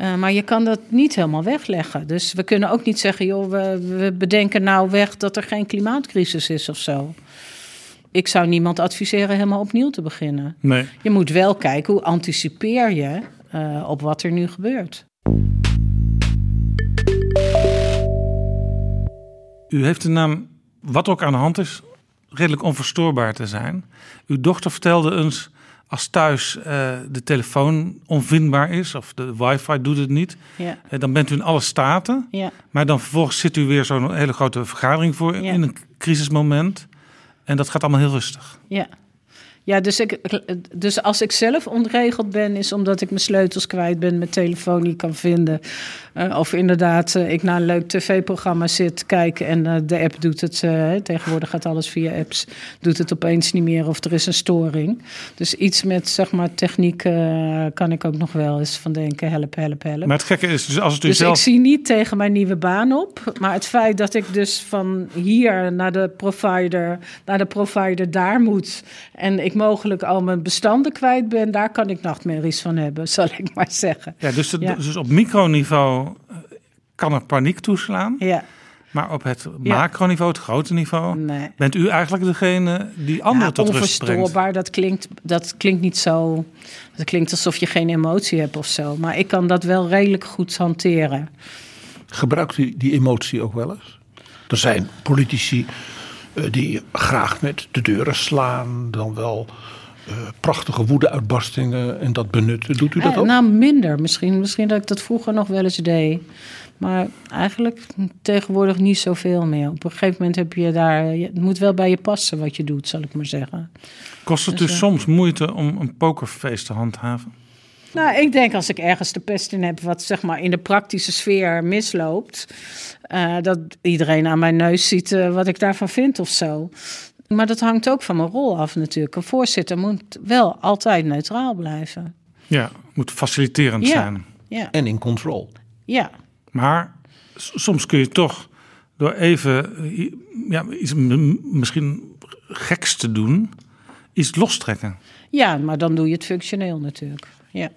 Uh, maar je kan dat niet helemaal wegleggen. Dus we kunnen ook niet zeggen, joh, we, we bedenken nou weg dat er geen klimaatcrisis is of zo. Ik zou niemand adviseren helemaal opnieuw te beginnen. Nee. Je moet wel kijken, hoe anticipeer je uh, op wat er nu gebeurt. U heeft de naam, wat ook aan de hand is, redelijk onverstoorbaar te zijn. Uw dochter vertelde eens, als thuis uh, de telefoon onvindbaar is of de wifi doet het niet, ja. uh, dan bent u in alle staten. Ja. Maar dan vervolgens zit u weer zo'n hele grote vergadering voor ja. in een crisismoment. En dat gaat allemaal heel rustig. Ja, ja dus, ik, dus als ik zelf ontregeld ben, is omdat ik mijn sleutels kwijt ben, mijn telefoon niet kan vinden. Uh, of inderdaad, uh, ik naar een leuk tv-programma zit, kijk en uh, de app doet het. Uh, tegenwoordig gaat alles via apps. Doet het opeens niet meer of er is een storing. Dus iets met zeg maar techniek uh, kan ik ook nog wel eens van denken, help, help, help. Maar het gekke is, dus als het u dus zelf... ik zie niet tegen mijn nieuwe baan op. Maar het feit dat ik dus van hier naar de provider, naar de provider daar moet en ik mogelijk al mijn bestanden kwijt ben, daar kan ik nachtmerries van hebben, zal ik maar zeggen. Ja, dus, de, ja. dus op microniveau kan er paniek toeslaan, ja. maar op het macroniveau, het grote niveau, nee. bent u eigenlijk degene die anderen ja, tot rust brengt. Onverstoorbaar, dat klinkt, dat klinkt niet zo, dat klinkt alsof je geen emotie hebt of zo, maar ik kan dat wel redelijk goed hanteren. Gebruikt u die emotie ook wel eens? Er zijn politici uh, die graag met de deuren slaan, dan wel Uh, prachtige woede-uitbarstingen en dat benutten. Doet u dat ook? Nou, minder misschien. Misschien dat ik dat vroeger nog wel eens deed. Maar eigenlijk tegenwoordig niet zoveel meer. Op een gegeven moment heb je daar... Het moet wel bij je passen wat je doet, zal ik maar zeggen. Kost het dus, u soms moeite om een pokerfeest te handhaven? Nou, ik denk als ik ergens de pest in heb wat zeg maar in de praktische sfeer misloopt, Uh, dat iedereen aan mijn neus ziet uh, wat ik daarvan vind of zo. Maar dat hangt ook van mijn rol af natuurlijk. Een voorzitter moet wel altijd neutraal blijven. Ja, moet faciliterend ja, zijn. Ja. En in control. Ja. Maar soms kun je toch door even ja, iets misschien geks te doen, iets lostrekken. Ja, maar dan doe je het functioneel natuurlijk. Ja.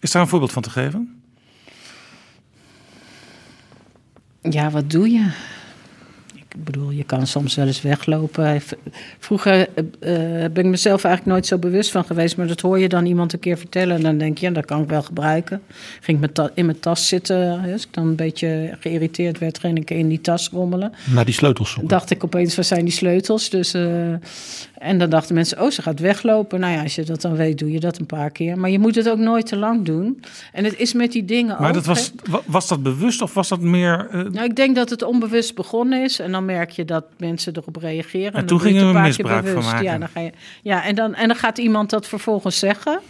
Is daar een voorbeeld van te geven? Ja, wat doe je? Ik bedoel, je kan soms wel eens weglopen. Vroeger uh, ben ik mezelf eigenlijk nooit zo bewust van geweest, maar dat hoor je dan iemand een keer vertellen en dan denk je, dat kan ik wel gebruiken. Ging ik met ta- in mijn tas zitten, als ik dan een beetje geïrriteerd werd, ging ik in die tas rommelen. Naar die sleutels zoeken. Dacht ik opeens, waar zijn die sleutels? Dus, uh, en dan dachten mensen, oh, ze gaat weglopen. Nou ja, als je dat dan weet, doe je dat een paar keer. Maar je moet het ook nooit te lang doen. En het is met die dingen maar ook. Dat was, was dat bewust of was dat meer... Uh... Nou, ik denk dat het onbewust begonnen is en dan merk je dat mensen erop reageren. En, en toen gingen we een misbruik van maken. Ja, dan ga je, ja en, dan, en dan gaat iemand dat vervolgens zeggen.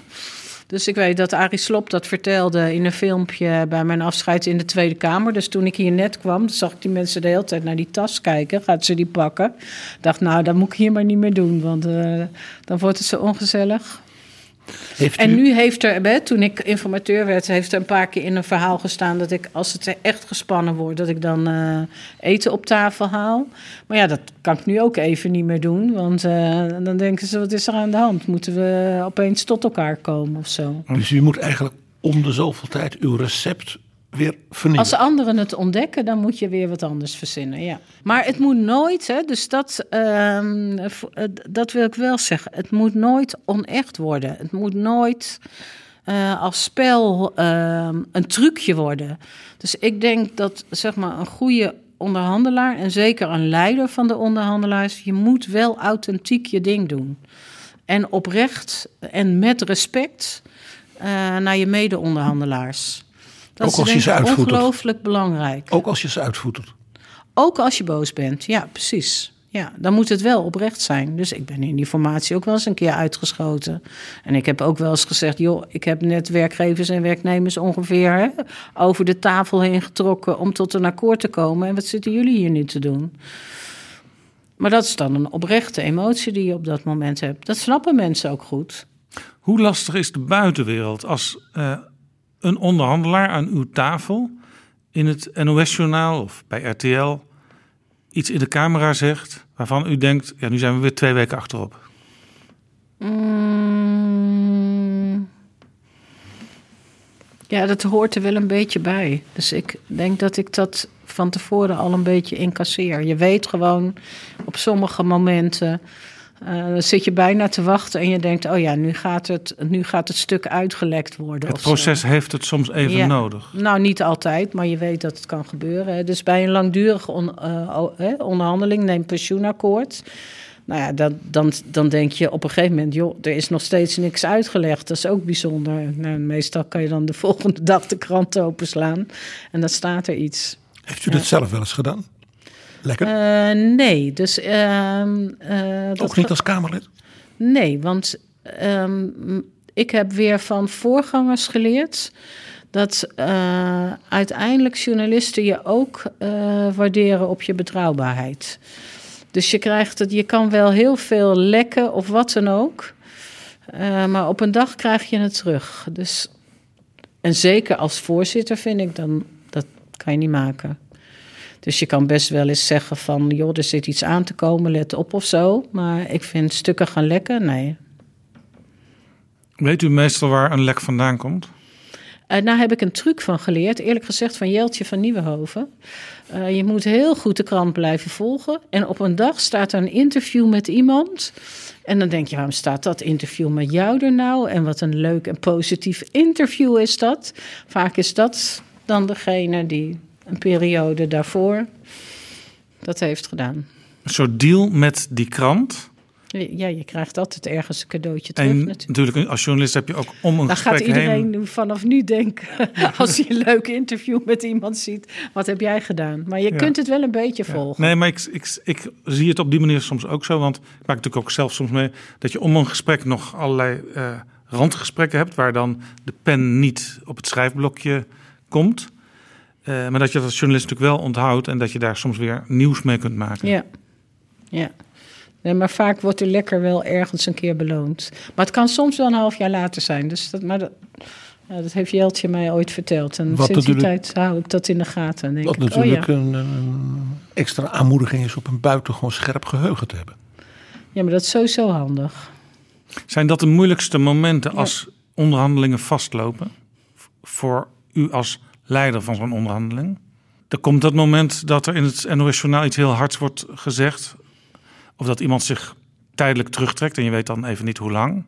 Dus ik weet dat Arie Slob dat vertelde in een filmpje bij mijn afscheid in de Tweede Kamer. Dus toen ik hier net kwam, zag ik die mensen de hele tijd naar die tas kijken. Gaat ze die pakken? Ik dacht, nou, dat moet ik hier maar niet meer doen, want uh, dan wordt het zo ongezellig. Heeft u... En nu heeft er, hè, toen ik informateur werd, heeft er een paar keer in een verhaal gestaan dat ik, als het echt gespannen wordt, dat ik dan uh, eten op tafel haal. Maar ja, dat kan ik nu ook even niet meer doen, want uh, dan denken ze, wat is er aan de hand? Moeten we opeens tot elkaar komen of zo? Dus u moet eigenlijk om de zoveel tijd uw recept weer vernieuwen. Als anderen het ontdekken, dan moet je weer wat anders verzinnen, ja. Maar het moet nooit, hè, dus dat, uh, dat wil ik wel zeggen, het moet nooit onecht worden. Het moet nooit uh, als spel uh, een trucje worden. Dus ik denk dat, zeg maar, een goede onderhandelaar en zeker een leider van de onderhandelaars, je moet wel authentiek je ding doen. En oprecht en met respect uh, naar je mede-onderhandelaars. Dat ook als je ze uitvoetert. Ongelooflijk belangrijk. Ook als je ze uitvoetert. Ook als je boos bent, ja, precies. Ja, dan moet het wel oprecht zijn. Dus ik ben in die formatie ook wel eens een keer uitgeschoten. En ik heb ook wel eens gezegd, joh, ik heb net werkgevers en werknemers ongeveer hè, over de tafel heen getrokken om tot een akkoord te komen. En wat zitten jullie hier nu te doen? Maar dat is dan een oprechte emotie die je op dat moment hebt. Dat snappen mensen ook goed. Hoe lastig is de buitenwereld als... Uh... een onderhandelaar aan uw tafel in het N O S-journaal of bij R T L iets in de camera zegt waarvan u denkt, ja, nu zijn we weer twee weken achterop? Mm. Ja, dat hoort er wel een beetje bij. Dus ik denk dat ik dat van tevoren al een beetje incasseer. Je weet gewoon op sommige momenten... Uh, dan zit je bijna te wachten en je denkt, oh ja, nu gaat het, nu gaat het stuk uitgelekt worden. Het proces zo. Heeft het soms even ja. nodig. Nou, niet altijd, maar je weet dat het kan gebeuren. Hè. Dus bij een langdurige on, uh, uh, eh, onderhandeling, neem pensioenakkoord. Nou ja, dan, dan, dan denk je op een gegeven moment, joh, er is nog steeds niks uitgelegd. Dat is ook bijzonder. Nou, meestal kan je dan de volgende dag de krant openslaan en dan staat er iets. Heeft u ja. dat zelf wel eens gedaan? Lekker? Uh, nee, dus... Uh, uh, Ook dat niet als Kamerlid? Nee, want uh, ik heb weer van voorgangers geleerd... dat uh, uiteindelijk journalisten je ook uh, waarderen op je betrouwbaarheid. Dus je krijgt het, je kan wel heel veel lekken of wat dan ook... Uh, maar op een dag krijg je het terug. Dus, en zeker als voorzitter vind ik, dan, dat kan je niet maken... Dus je kan best wel eens zeggen van... joh, er zit iets aan te komen, let op of zo. Maar ik vind stukken gaan lekken, nee. Weet u meestal waar een lek vandaan komt? Uh, nou heb ik een truc van geleerd. Eerlijk gezegd van Jeltje van Nieuwenhoven. Uh, je moet heel goed de krant blijven volgen. En op een dag staat er een interview met iemand... En dan denk je, waarom staat dat interview met jou er nou? En wat een leuk en positief interview is dat. Vaak is dat dan degene die... een periode daarvoor dat heeft gedaan. Een soort deal met die krant? Ja, je krijgt altijd ergens een cadeautje terug. En natuurlijk, als journalist heb je ook om een dan gesprek heen... Dan gaat iedereen heen... vanaf nu denken... als je een leuk interview met iemand ziet... wat heb jij gedaan? Maar je ja. kunt het wel een beetje ja. volgen. Nee, maar ik, ik, ik zie het op die manier soms ook zo... want ik maak natuurlijk ook zelf soms mee... dat je om een gesprek nog allerlei uh, randgesprekken hebt... waar dan de pen niet op het schrijfblokje komt... Uh, maar dat je dat als journalist natuurlijk wel onthoudt... en dat je daar soms weer nieuws mee kunt maken. Ja, ja. Nee, maar vaak wordt er lekker wel ergens een keer beloond. Maar het kan soms wel een half jaar later zijn. Dus dat, maar dat, ja, dat heeft Jeltje mij ooit verteld. En wat sinds die tijd hou ik dat in de gaten. Denk wat ik, natuurlijk oh ja. een, een extra aanmoediging is... op een buitengewoon scherp geheugen te hebben. Ja, maar dat is sowieso handig. Zijn dat de moeilijkste momenten ja. als onderhandelingen vastlopen? Voor u als... leider van zo'n onderhandeling? Er komt dat moment dat er in het N O S-journaal iets heel hards wordt gezegd. Of dat iemand zich tijdelijk terugtrekt en je weet dan even niet hoe lang.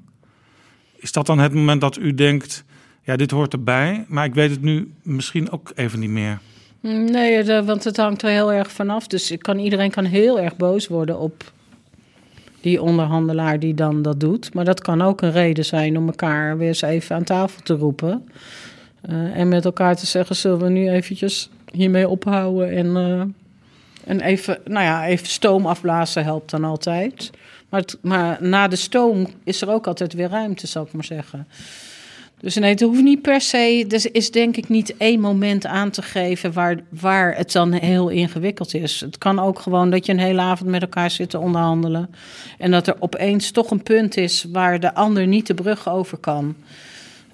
Is dat dan het moment dat u denkt, ja, dit hoort erbij, maar ik weet het nu misschien ook even niet meer? Nee, de, want het hangt er heel erg vanaf. Dus ik kan, iedereen kan heel erg boos worden op die onderhandelaar die dan dat doet. Maar dat kan ook een reden zijn om elkaar weer eens even aan tafel te roepen. Uh, en met elkaar te zeggen, zullen we nu eventjes hiermee ophouden en... Uh, En even, nou ja, even stoom afblazen helpt dan altijd. Maar, het, maar na de stoom is er ook altijd weer ruimte, zal ik maar zeggen. Dus nee, het hoeft niet per se... Er is denk ik niet één moment aan te geven waar, waar het dan heel ingewikkeld is. Het kan ook gewoon dat je een hele avond met elkaar zit te onderhandelen. En dat er opeens toch een punt is waar de ander niet de brug over kan.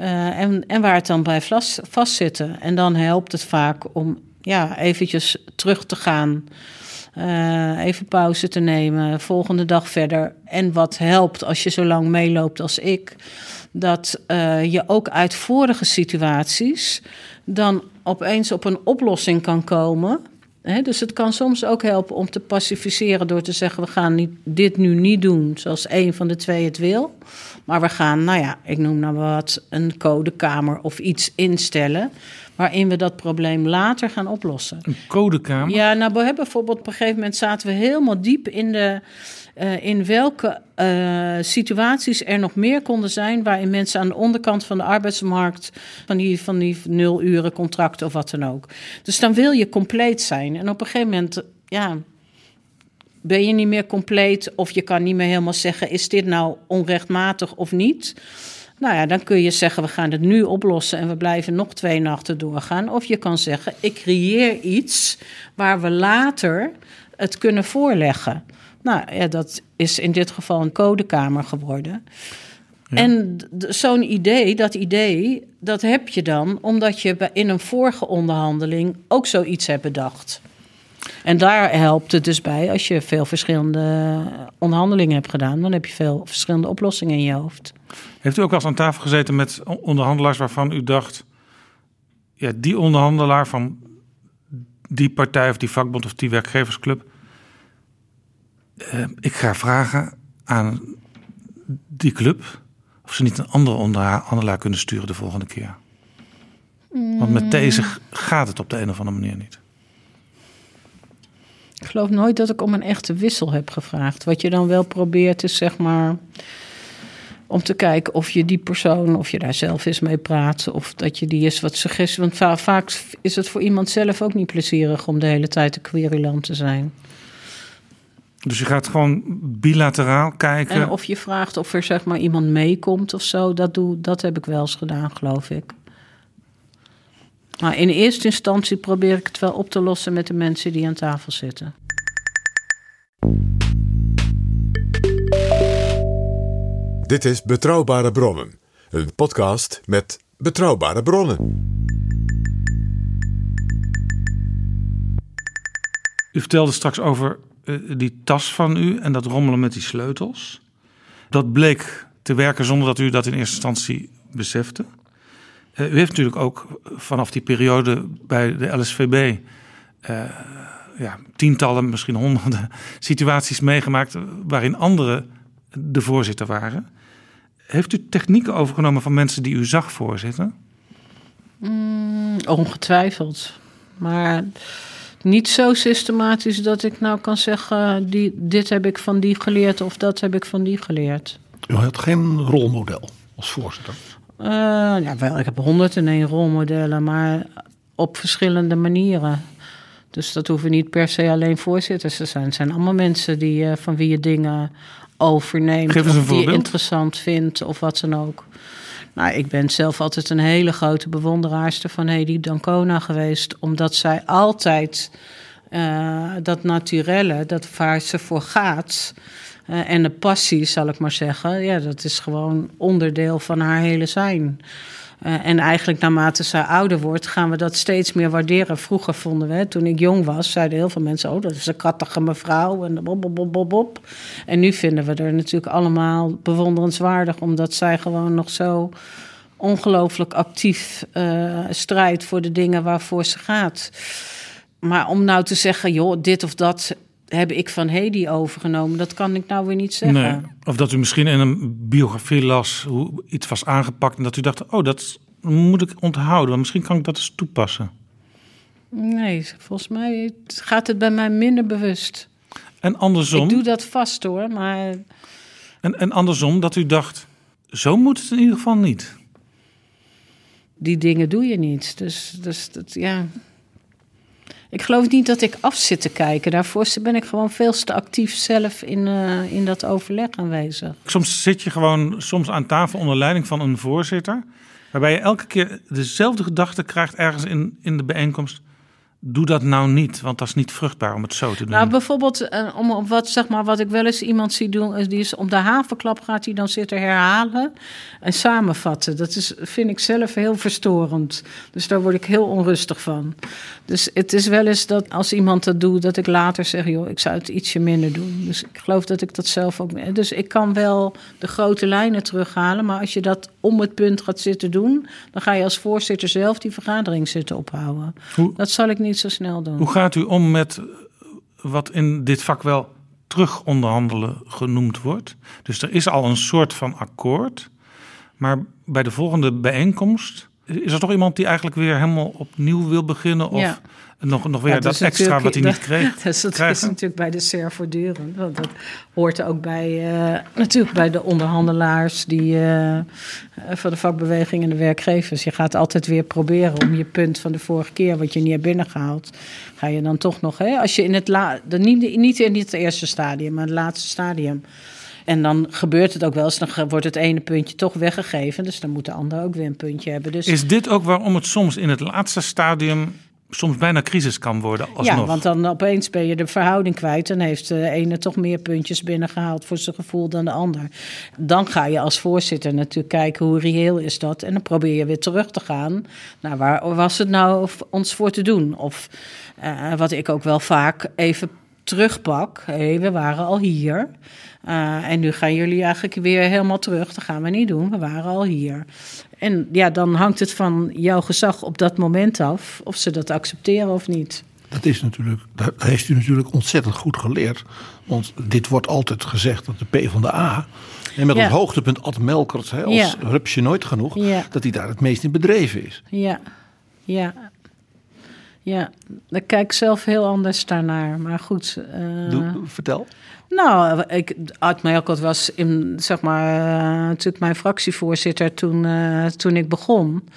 Uh, en, en waar het dan bij vast, vastzitten. En dan helpt het vaak om... Ja, eventjes terug te gaan, uh, even pauze te nemen, volgende dag verder. En wat helpt als je zo lang meeloopt als ik, dat uh, je ook uit vorige situaties dan opeens op een oplossing kan komen. Hè? Dus het kan soms ook helpen om te pacificeren door te zeggen, we gaan niet, dit nu niet doen zoals één van de twee het wil. Maar we gaan, nou ja, ik noem nou wat, een codekamer of iets instellen, waarin we dat probleem later gaan oplossen. Een codekamer? Ja, nou, we hebben bijvoorbeeld op een gegeven moment zaten we helemaal diep in de... Uh, in welke uh, situaties er nog meer konden zijn waarin mensen aan de onderkant van de arbeidsmarkt van die, van die nul uren contracten of wat dan ook. Dus dan wil je compleet zijn. En op een gegeven moment, ja... ben je niet meer compleet of je kan niet meer helemaal zeggen, is dit nou onrechtmatig of niet? Nou ja, dan kun je zeggen, we gaan het nu oplossen en we blijven nog twee nachten doorgaan. Of je kan zeggen, ik creëer iets waar we later het kunnen voorleggen. Nou ja, dat is in dit geval een codekamer geworden. Ja. En zo'n idee, dat idee, dat heb je dan omdat je in een vorige onderhandeling ook zoiets hebt bedacht. En daar helpt het dus bij als je veel verschillende onderhandelingen hebt gedaan. Dan heb je veel verschillende oplossingen in je hoofd. Heeft u ook wel eens aan tafel gezeten met onderhandelaars waarvan u dacht... ja, die onderhandelaar van die partij of die vakbond of die werkgeversclub... Uh, ik ga vragen aan die club of ze niet een andere onderhandelaar kunnen sturen de volgende keer. Mm. Want met deze gaat het op de een of andere manier niet. Ik geloof nooit dat ik om een echte wissel heb gevraagd. Wat je dan wel probeert is, zeg maar, om te kijken of je die persoon, of je daar zelf eens mee praat, of dat je die eens wat suggestie... Want va- vaak is het voor iemand zelf ook niet plezierig om de hele tijd de querulant te zijn. Dus je gaat gewoon bilateraal kijken. En of je vraagt of er, zeg maar, iemand meekomt of zo. Dat, doe, dat heb ik wel eens gedaan, geloof ik. Maar in eerste instantie probeer ik het wel op te lossen met de mensen die aan tafel zitten. Dit is Betrouwbare Bronnen. Een podcast met betrouwbare bronnen. U vertelde straks over... die tas van u en dat rommelen met die sleutels. Dat bleek te werken zonder dat u dat in eerste instantie besefte. Uh, u heeft natuurlijk ook vanaf die periode bij de L S V B... Uh, ja, tientallen, misschien honderden situaties meegemaakt... waarin anderen de voorzitter waren. Heeft u technieken overgenomen van mensen die u zag voorzitten? Mm, ongetwijfeld, maar... Niet zo systematisch dat ik nou kan zeggen... Die, dit heb ik van die geleerd of dat heb ik van die geleerd. U had geen rolmodel als voorzitter? Uh, ja, wel, ik heb honderd en één rolmodellen, maar op verschillende manieren. Dus dat hoeven niet per se alleen voorzitters te zijn. Het zijn allemaal mensen die, uh, van wie je dingen overneemt... Geef eens een of die voorbeeld. Je interessant vindt of wat dan ook. Nou, ik ben zelf altijd een hele grote bewonderaarster van Hedy Dancona geweest. Omdat zij altijd uh, dat naturelle, dat waar ze voor gaat... Uh, en de passie, zal ik maar zeggen, ja, dat is gewoon onderdeel van haar hele zijn. Uh, en eigenlijk naarmate zij ouder wordt, gaan we dat steeds meer waarderen. Vroeger vonden we, toen ik jong was, zeiden heel veel mensen... oh, dat is een kattige mevrouw en bob, bob, bob, bob, bob. En nu vinden we er natuurlijk allemaal bewonderenswaardig... omdat zij gewoon nog zo ongelooflijk actief uh, strijdt voor de dingen waarvoor ze gaat... Maar om nou te zeggen, joh, dit of dat heb ik van Hedy overgenomen, dat kan ik nou weer niet zeggen. Nee. Of dat u misschien in een biografie las hoe iets was aangepakt en dat u dacht, oh, dat moet ik onthouden, want misschien kan ik dat eens toepassen. Nee, volgens mij gaat het bij mij minder bewust. En andersom... Ik doe dat vast hoor, maar... En, en andersom, dat u dacht, zo moet het in ieder geval niet. Die dingen doe je niet, dus, dus dat, ja... Ik geloof niet dat ik af zit te kijken. Daarvoor ben ik gewoon veel te actief zelf in, uh, in dat overleg aanwezig. Soms zit je gewoon soms aan tafel onder leiding van een voorzitter... waarbij je elke keer dezelfde gedachte krijgt ergens in, in de bijeenkomst... doe dat nou niet, want dat is niet vruchtbaar om het zo te doen. Nou, bijvoorbeeld, uh, om wat, zeg maar, wat ik wel eens iemand zie doen... die is om de havenklap gaat, die dan zitten herhalen en samenvatten. Dat is, vind ik zelf heel verstorend. Dus daar word ik heel onrustig van. Dus het is wel eens dat als iemand dat doet, dat ik later zeg... joh, ik zou het ietsje minder doen. Dus ik geloof dat ik dat zelf ook... Dus ik kan wel de grote lijnen terughalen... maar als je dat om het punt gaat zitten doen... dan ga je als voorzitter zelf die vergadering zitten ophouden. Hoe? Dat zal ik niet zo snel doen. Hoe gaat u om met wat in dit vak wel terug onderhandelen genoemd wordt? Dus er is al een soort van akkoord... maar bij de volgende bijeenkomst... Is er toch iemand die eigenlijk weer helemaal opnieuw wil beginnen? Of ja. nog, nog weer ja, dat, dat extra wat hij dat, niet kreeg? Dat, dat is natuurlijk bij de S E R voortdurend. Want dat hoort ook bij, uh, natuurlijk bij de onderhandelaars... die uh, van de vakbeweging en de werkgevers. Je gaat altijd weer proberen om je punt van de vorige keer... wat je niet hebt binnengehaald, ga je dan toch nog... Hè, als je in het la- de, niet, niet in het eerste stadium, maar het laatste stadium... En dan gebeurt het ook wel eens, dan wordt het ene puntje toch weggegeven. Dus dan moet de ander ook weer een puntje hebben. Dus... Is dit ook waarom het soms in het laatste stadium soms bijna crisis kan worden alsnog? Ja, want dan opeens ben je de verhouding kwijt. Dan heeft de ene toch meer puntjes binnengehaald voor zijn gevoel dan de ander. Dan ga je als voorzitter natuurlijk kijken hoe reëel is dat. En dan probeer je weer terug te gaan naar waar was het nou ons voor te doen. Of uh, wat ik ook wel vaak even terugpak. Hé, hey, we waren al hier... Uh, en nu gaan jullie eigenlijk weer helemaal terug. Dat gaan we niet doen, we waren al hier. En ja, dan hangt het van jouw gezag op dat moment af... of ze dat accepteren of niet. Dat is natuurlijk, dat heeft u natuurlijk ontzettend goed geleerd. Want dit wordt altijd gezegd dat de P van de A... en met ja. ons hoogtepunt Ad Melkert, he, als ja. rupsje nooit genoeg... Ja. dat hij daar het meest in bedreven is. Ja, ja. Ja, ik kijk zelf heel anders daarnaar. Maar goed... Uh... Doe, vertel. Nou, ik, Ad Melkert was in, zeg maar, uh, natuurlijk mijn fractievoorzitter toen, uh, toen ik begon.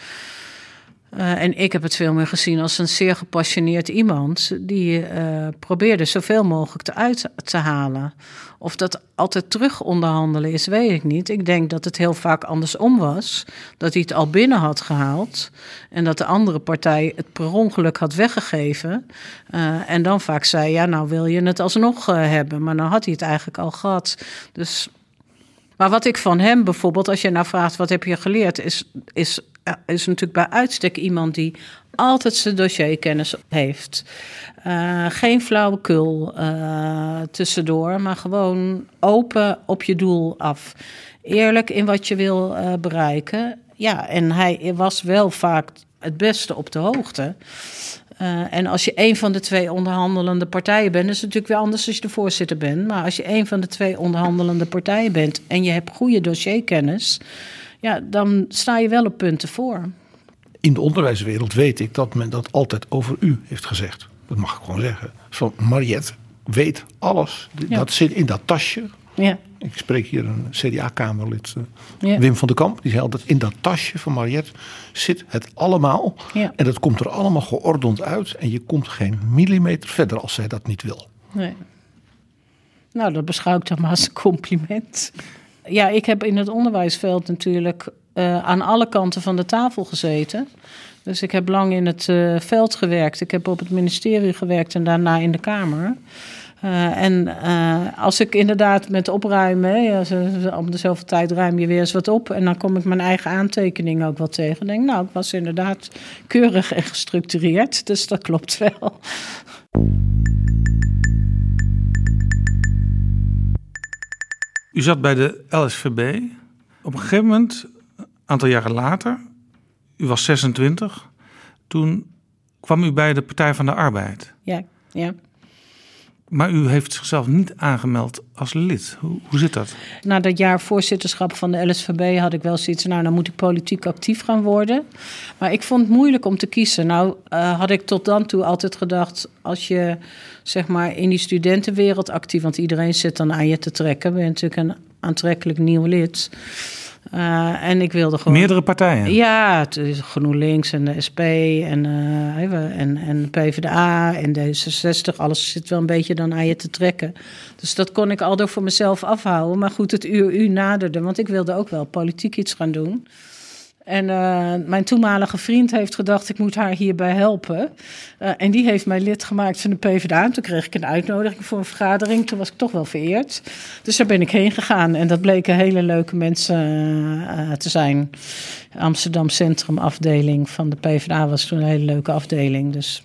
Uh, en ik heb het veel meer gezien als een zeer gepassioneerd iemand... die uh, probeerde zoveel mogelijk eruit te halen. Of dat altijd terug onderhandelen is, weet ik niet. Ik denk dat het heel vaak andersom was. Dat hij het al binnen had gehaald... en dat de andere partij het per ongeluk had weggegeven. Uh, en dan vaak zei, ja, nou wil je het alsnog uh, hebben. Maar dan had hij het eigenlijk al gehad. Dus... Maar wat ik van hem bijvoorbeeld, als je nou vraagt... wat heb je geleerd, is... is is natuurlijk bij uitstek iemand die altijd zijn dossierkennis heeft. Uh, geen flauwekul uh, tussendoor, maar gewoon open op je doel af. Eerlijk in wat je wil uh, bereiken. Ja, en hij was wel vaak het beste op de hoogte. Uh, en als je een van de twee onderhandelende partijen bent... is het natuurlijk weer anders als je de voorzitter bent. Maar als je een van de twee onderhandelende partijen bent... en je hebt goede dossierkennis... Ja, dan sta je wel op punten voor. In de onderwijswereld weet ik dat men dat altijd over u heeft gezegd. Dat mag ik gewoon zeggen. Van Mariëtte weet alles. Ja. Dat zit in dat tasje. Ja. Ik spreek hier een C D A-kamerlid, uh, ja. Wim van der Kamp. Die zei altijd, in dat tasje van Mariëtte zit het allemaal. Ja. En dat komt er allemaal geordend uit. En je komt geen millimeter verder als zij dat niet wil. Nee. Nou, dat beschouw ik dan maar als een compliment. Ja, ik heb in het onderwijsveld natuurlijk uh, aan alle kanten van de tafel gezeten. Dus ik heb lang in het uh, veld gewerkt. Ik heb op het ministerie gewerkt en daarna in de Kamer. Uh, en uh, als ik inderdaad met opruimen, hè, als, om de zoveel tijd ruim je weer eens wat op... en dan kom ik mijn eigen aantekeningen ook wel tegen. En denk, nou, ik was inderdaad keurig en gestructureerd, dus dat klopt wel. U zat bij de L S V B. Op een gegeven moment, een aantal jaren later, u was zesentwintig, toen kwam u bij de Partij van de Arbeid. Ja, ja. Maar u heeft zichzelf niet aangemeld als lid. Hoe, hoe zit dat? Na dat jaar voorzitterschap van de L S V B had ik wel zoiets... nou, dan moet ik politiek actief gaan worden. Maar ik vond het moeilijk om te kiezen. Nou, uh, had ik tot dan toe altijd gedacht... als je, zeg maar, in die studentenwereld actief... want iedereen zit dan aan je te trekken. Ben je natuurlijk een aantrekkelijk nieuw lid... Uh, en ik wilde gewoon... Meerdere partijen? Ja, GroenLinks en de S P en, uh, en, en P V D A en D zesenzestig. Alles zit wel een beetje dan aan je te trekken. Dus dat kon ik al door voor mezelf afhouden. Maar goed, het uur u naderde, want ik wilde ook wel politiek iets gaan doen. En uh, mijn toenmalige vriend heeft gedacht, ik moet haar hierbij helpen. Uh, en die heeft mij lid gemaakt van de P V D A. En toen kreeg ik een uitnodiging voor een vergadering. Toen was ik toch wel vereerd. Dus daar ben ik heen gegaan. En dat bleken hele leuke mensen uh, te zijn. Amsterdam Centrum afdeling van de P V D A was toen een hele leuke afdeling. Dus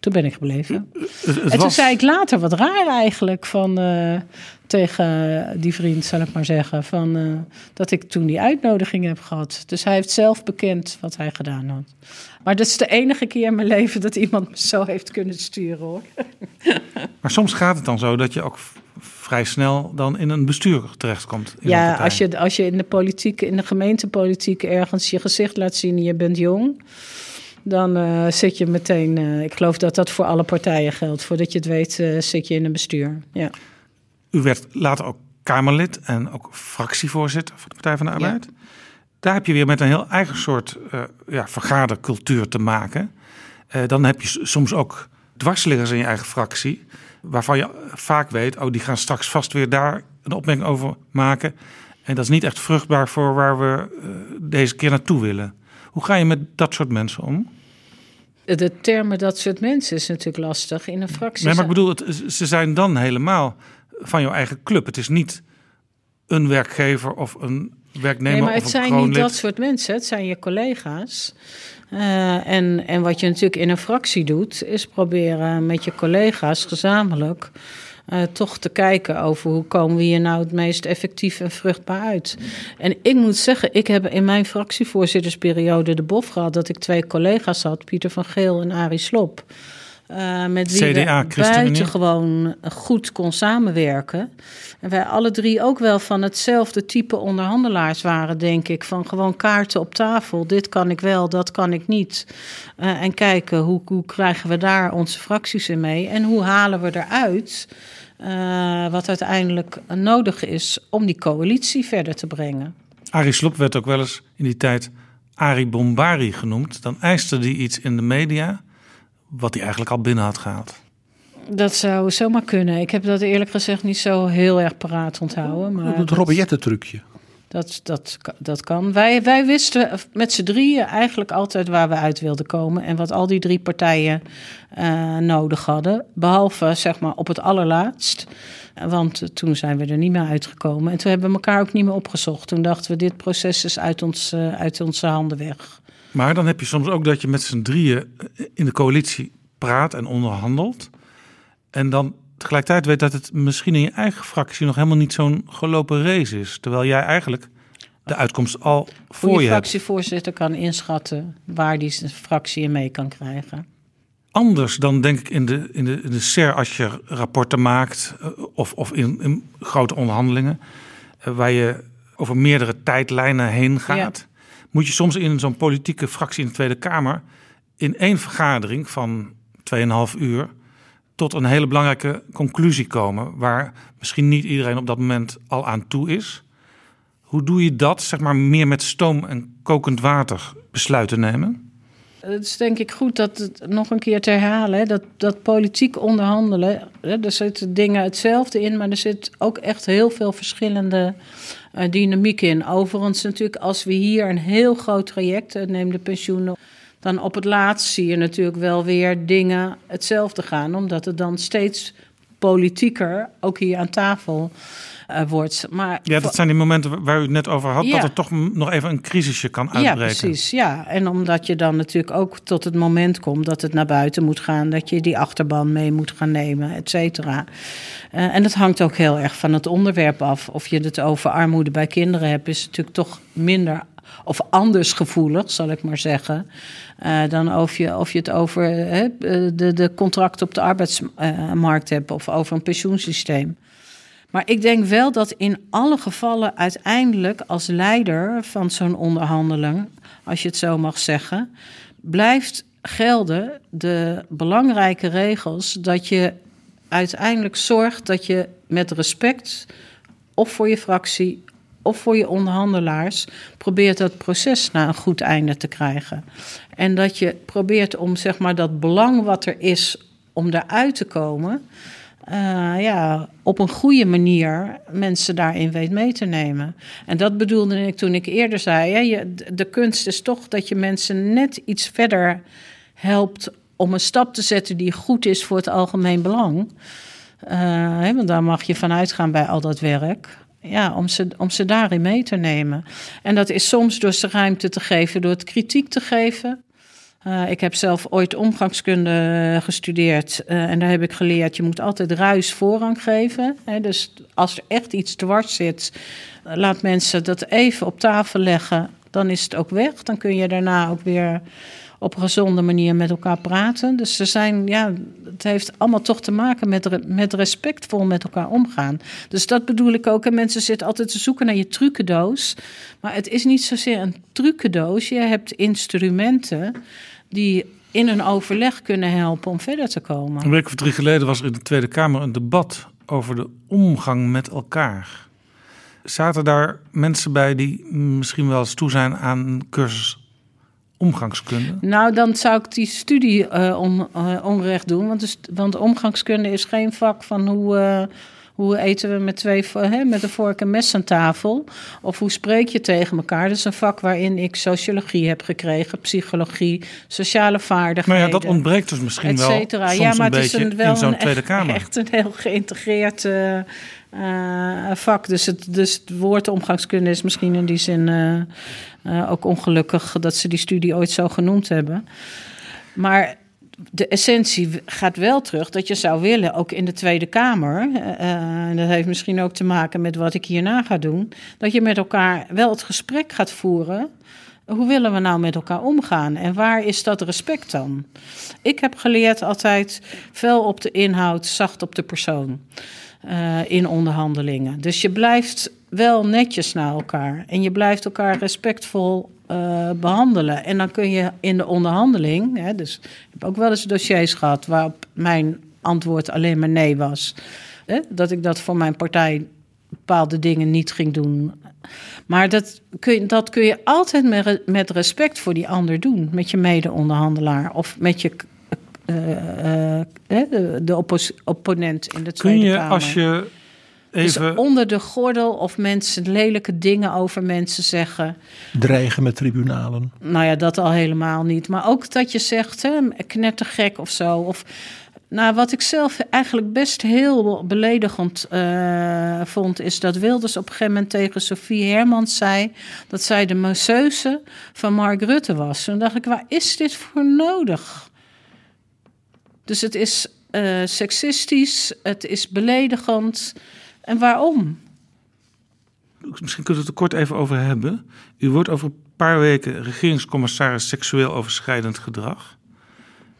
toen ben ik gebleven. Het, het en toen was... zei ik later, wat raar eigenlijk, van... Uh, tegen die vriend, zal ik maar zeggen... Van, uh, dat ik toen die uitnodiging heb gehad. Dus hij heeft zelf bekend wat hij gedaan had. Maar dat is de enige keer in mijn leven... dat iemand me zo heeft kunnen sturen, hoor. Maar soms gaat het dan zo dat je ook vrij snel... dan in een bestuur terechtkomt. In ja, als je, als je in de politiek, in de gemeentepolitiek... ergens je gezicht laat zien en je bent jong... dan uh, zit je meteen... Uh, ik geloof dat dat voor alle partijen geldt. Voordat je het weet, uh, zit je in een bestuur, ja. U werd later ook Kamerlid en ook fractievoorzitter van de Partij van de Arbeid. Ja. Daar heb je weer met een heel eigen soort uh, ja, vergadercultuur te maken. Uh, dan heb je soms ook dwarsliggers in je eigen fractie... waarvan je vaak weet, oh, die gaan straks vast weer daar een opmerking over maken. En dat is niet echt vruchtbaar voor waar we uh, deze keer naartoe willen. Hoe ga je met dat soort mensen om? De termen dat soort mensen is natuurlijk lastig in een fractie. Nee, maar ik bedoel, het, ze zijn dan helemaal... van jouw eigen club. Het is niet een werkgever of een werknemer. Nee, maar het of een zijn kroonlid. Niet dat soort mensen. Het zijn je collega's. Uh, en, en wat je natuurlijk in een fractie doet... is proberen met je collega's gezamenlijk... Uh, toch te kijken over hoe komen we hier nou het meest effectief en vruchtbaar uit. En ik moet zeggen, ik heb in mijn fractievoorzittersperiode de bof gehad... dat ik twee collega's had, Pieter van Geel en Arie Slob... Uh, met wie C D A, we buitengewoon goed kon samenwerken. En wij alle drie ook wel van hetzelfde type onderhandelaars waren, denk ik. Van gewoon kaarten op tafel. Dit kan ik wel, dat kan ik niet. Uh, en kijken, hoe, hoe krijgen we daar onze fracties in mee? En hoe halen we eruit uh, wat uiteindelijk nodig is... om die coalitie verder te brengen? Arie Slob werd ook wel eens in die tijd Arie Bombari genoemd. Dan eiste die iets in de media... wat hij eigenlijk al binnen had gehaald. Dat zou zomaar kunnen. Ik heb dat eerlijk gezegd niet zo heel erg paraat onthouden. Maar het Robillette-trucje. Dat, dat, dat kan. Wij, wij wisten met z'n drieën eigenlijk altijd waar we uit wilden komen... en wat al die drie partijen uh, nodig hadden. Behalve, zeg maar, op het allerlaatst. Want toen zijn we er niet meer uitgekomen. En toen hebben we elkaar ook niet meer opgezocht. Toen dachten we, dit proces is uit, ons, uh, uit onze handen weg... Maar dan heb je soms ook dat je met z'n drieën in de coalitie praat en onderhandelt. En dan tegelijkertijd weet dat het misschien in je eigen fractie nog helemaal niet zo'n gelopen race is. Terwijl jij eigenlijk de uitkomst al voor je, je hebt. De fractievoorzitter kan inschatten waar die fractie in mee kan krijgen. Anders dan denk ik in de, in de, in de S E R als je rapporten maakt of, of in, in grote onderhandelingen. Waar je over meerdere tijdlijnen heen gaat. Ja. Moet je soms in zo'n politieke fractie in de Tweede Kamer... in één vergadering van tweeënhalf uur... tot een hele belangrijke conclusie komen... waar misschien niet iedereen op dat moment al aan toe is. Hoe doe je dat, zeg maar, meer met stoom en kokend water besluiten nemen? Het is denk ik goed dat het nog een keer te herhalen... Hè, dat, dat politiek onderhandelen, hè, er zitten dingen hetzelfde in... maar er zit ook echt heel veel verschillende... dynamiek in. Overigens natuurlijk als we hier een heel groot traject, neem de pensioenen, dan op het laatst zie je natuurlijk wel weer dingen hetzelfde gaan, omdat het dan steeds politieker ook hier aan tafel uh, wordt. Maar ja, dat zijn die momenten waar u het net over had, ja. Dat er toch nog even een crisisje kan uitbreken. Ja, precies. Ja. En omdat je dan natuurlijk ook tot het moment komt dat het naar buiten moet gaan, dat je die achterban mee moet gaan nemen, et cetera. Uh, en dat hangt ook heel erg van het onderwerp af. Of je het over armoede bij kinderen hebt, is natuurlijk toch minder of anders gevoelig, zal ik maar zeggen, uh, dan of je, of je het over he, de, de contracten op de arbeidsmarkt hebt of over een pensioensysteem. Maar ik denk wel dat in alle gevallen uiteindelijk als leider van zo'n onderhandeling, als je het zo mag zeggen, blijft gelden de belangrijke regels dat je uiteindelijk zorgt dat je met respect of voor je fractie of voor je onderhandelaars probeert dat proces naar een goed einde te krijgen. En dat je probeert om zeg maar dat belang wat er is om daaruit te komen, Uh, ja, op een goede manier mensen daarin weet mee te nemen. En dat bedoelde ik toen ik eerder zei, hè, je, de kunst is toch dat je mensen net iets verder helpt om een stap te zetten die goed is voor het algemeen belang. Uh, hè, want daar mag je van uitgaan bij al dat werk. Ja, om ze, om ze daarin mee te nemen. En dat is soms door ze ruimte te geven, door het kritiek te geven. Uh, ik heb zelf ooit omgangskunde gestudeerd uh, en daar heb ik geleerd, je moet altijd ruis voorrang geven. Hè? Dus als er echt iets dwars zit, uh, laat mensen dat even op tafel leggen, dan is het ook weg. Dan kun je daarna ook weer op een gezonde manier met elkaar praten. Dus er zijn, ja, het heeft allemaal toch te maken met, re- met respectvol met elkaar omgaan. Dus dat bedoel ik ook. En mensen zitten altijd te zoeken naar je trucendoos. Maar het is niet zozeer een trucendoos. Je hebt instrumenten die in een overleg kunnen helpen om verder te komen. Een week of drie geleden was er in de Tweede Kamer een debat over de omgang met elkaar. Zaten daar mensen bij die misschien wel eens toe zijn aan een cursus omgangskunde? Nou, dan zou ik die studie uh, on, uh, onrecht doen. Want, dus, want omgangskunde is geen vak van hoe, uh, hoe eten we met, twee, hè, met een vork en mes aan tafel. Of hoe spreek je tegen elkaar. Dat is een vak waarin ik sociologie heb gekregen. Psychologie, sociale vaardigheden. Maar ja, dat ontbreekt dus misschien et cetera. Wel soms ja, maar een het beetje is een, wel in zo'n een, Tweede Kamer. Echt een heel geïntegreerd uh, uh, vak. Dus het, dus het woord omgangskunde is misschien in die zin Uh, Uh, ook ongelukkig dat ze die studie ooit zo genoemd hebben. Maar de essentie gaat wel terug dat je zou willen, ook in de Tweede Kamer, uh, en dat heeft misschien ook te maken met wat ik hierna ga doen, dat je met elkaar wel het gesprek gaat voeren. Hoe willen we nou met elkaar omgaan? En waar is dat respect dan? Ik heb geleerd altijd fel op de inhoud, zacht op de persoon uh, in onderhandelingen. Dus je blijft wel netjes naar elkaar. En je blijft elkaar respectvol uh, behandelen. En dan kun je in de onderhandeling, hè, dus ik heb ook wel eens dossiers gehad waarop mijn antwoord alleen maar nee was. Hè, dat ik dat voor mijn partij bepaalde dingen niet ging doen. Maar dat kun je, dat kun je altijd met, met respect voor die ander doen. Met je mede-onderhandelaar of met je uh, uh, de, de oppos, opponent in de Tweede Kamer. Kun je als je even dus onder de gordel of mensen lelijke dingen over mensen zeggen. Dreigen met tribunalen. Nou ja, dat al helemaal niet. Maar ook dat je zegt, hè, knettergek of zo. Of, nou, wat ik zelf eigenlijk best heel beledigend uh, vond, is dat Wilders op een gegeven moment tegen Sofie Hermans zei dat zij de masseuse van Mark Rutte was. Toen dacht ik, waar is dit voor nodig? Dus het is uh, seksistisch, het is beledigend. En waarom? Misschien kunnen we het er kort even over hebben. U wordt over een paar weken regeringscommissaris seksueel overschrijdend gedrag.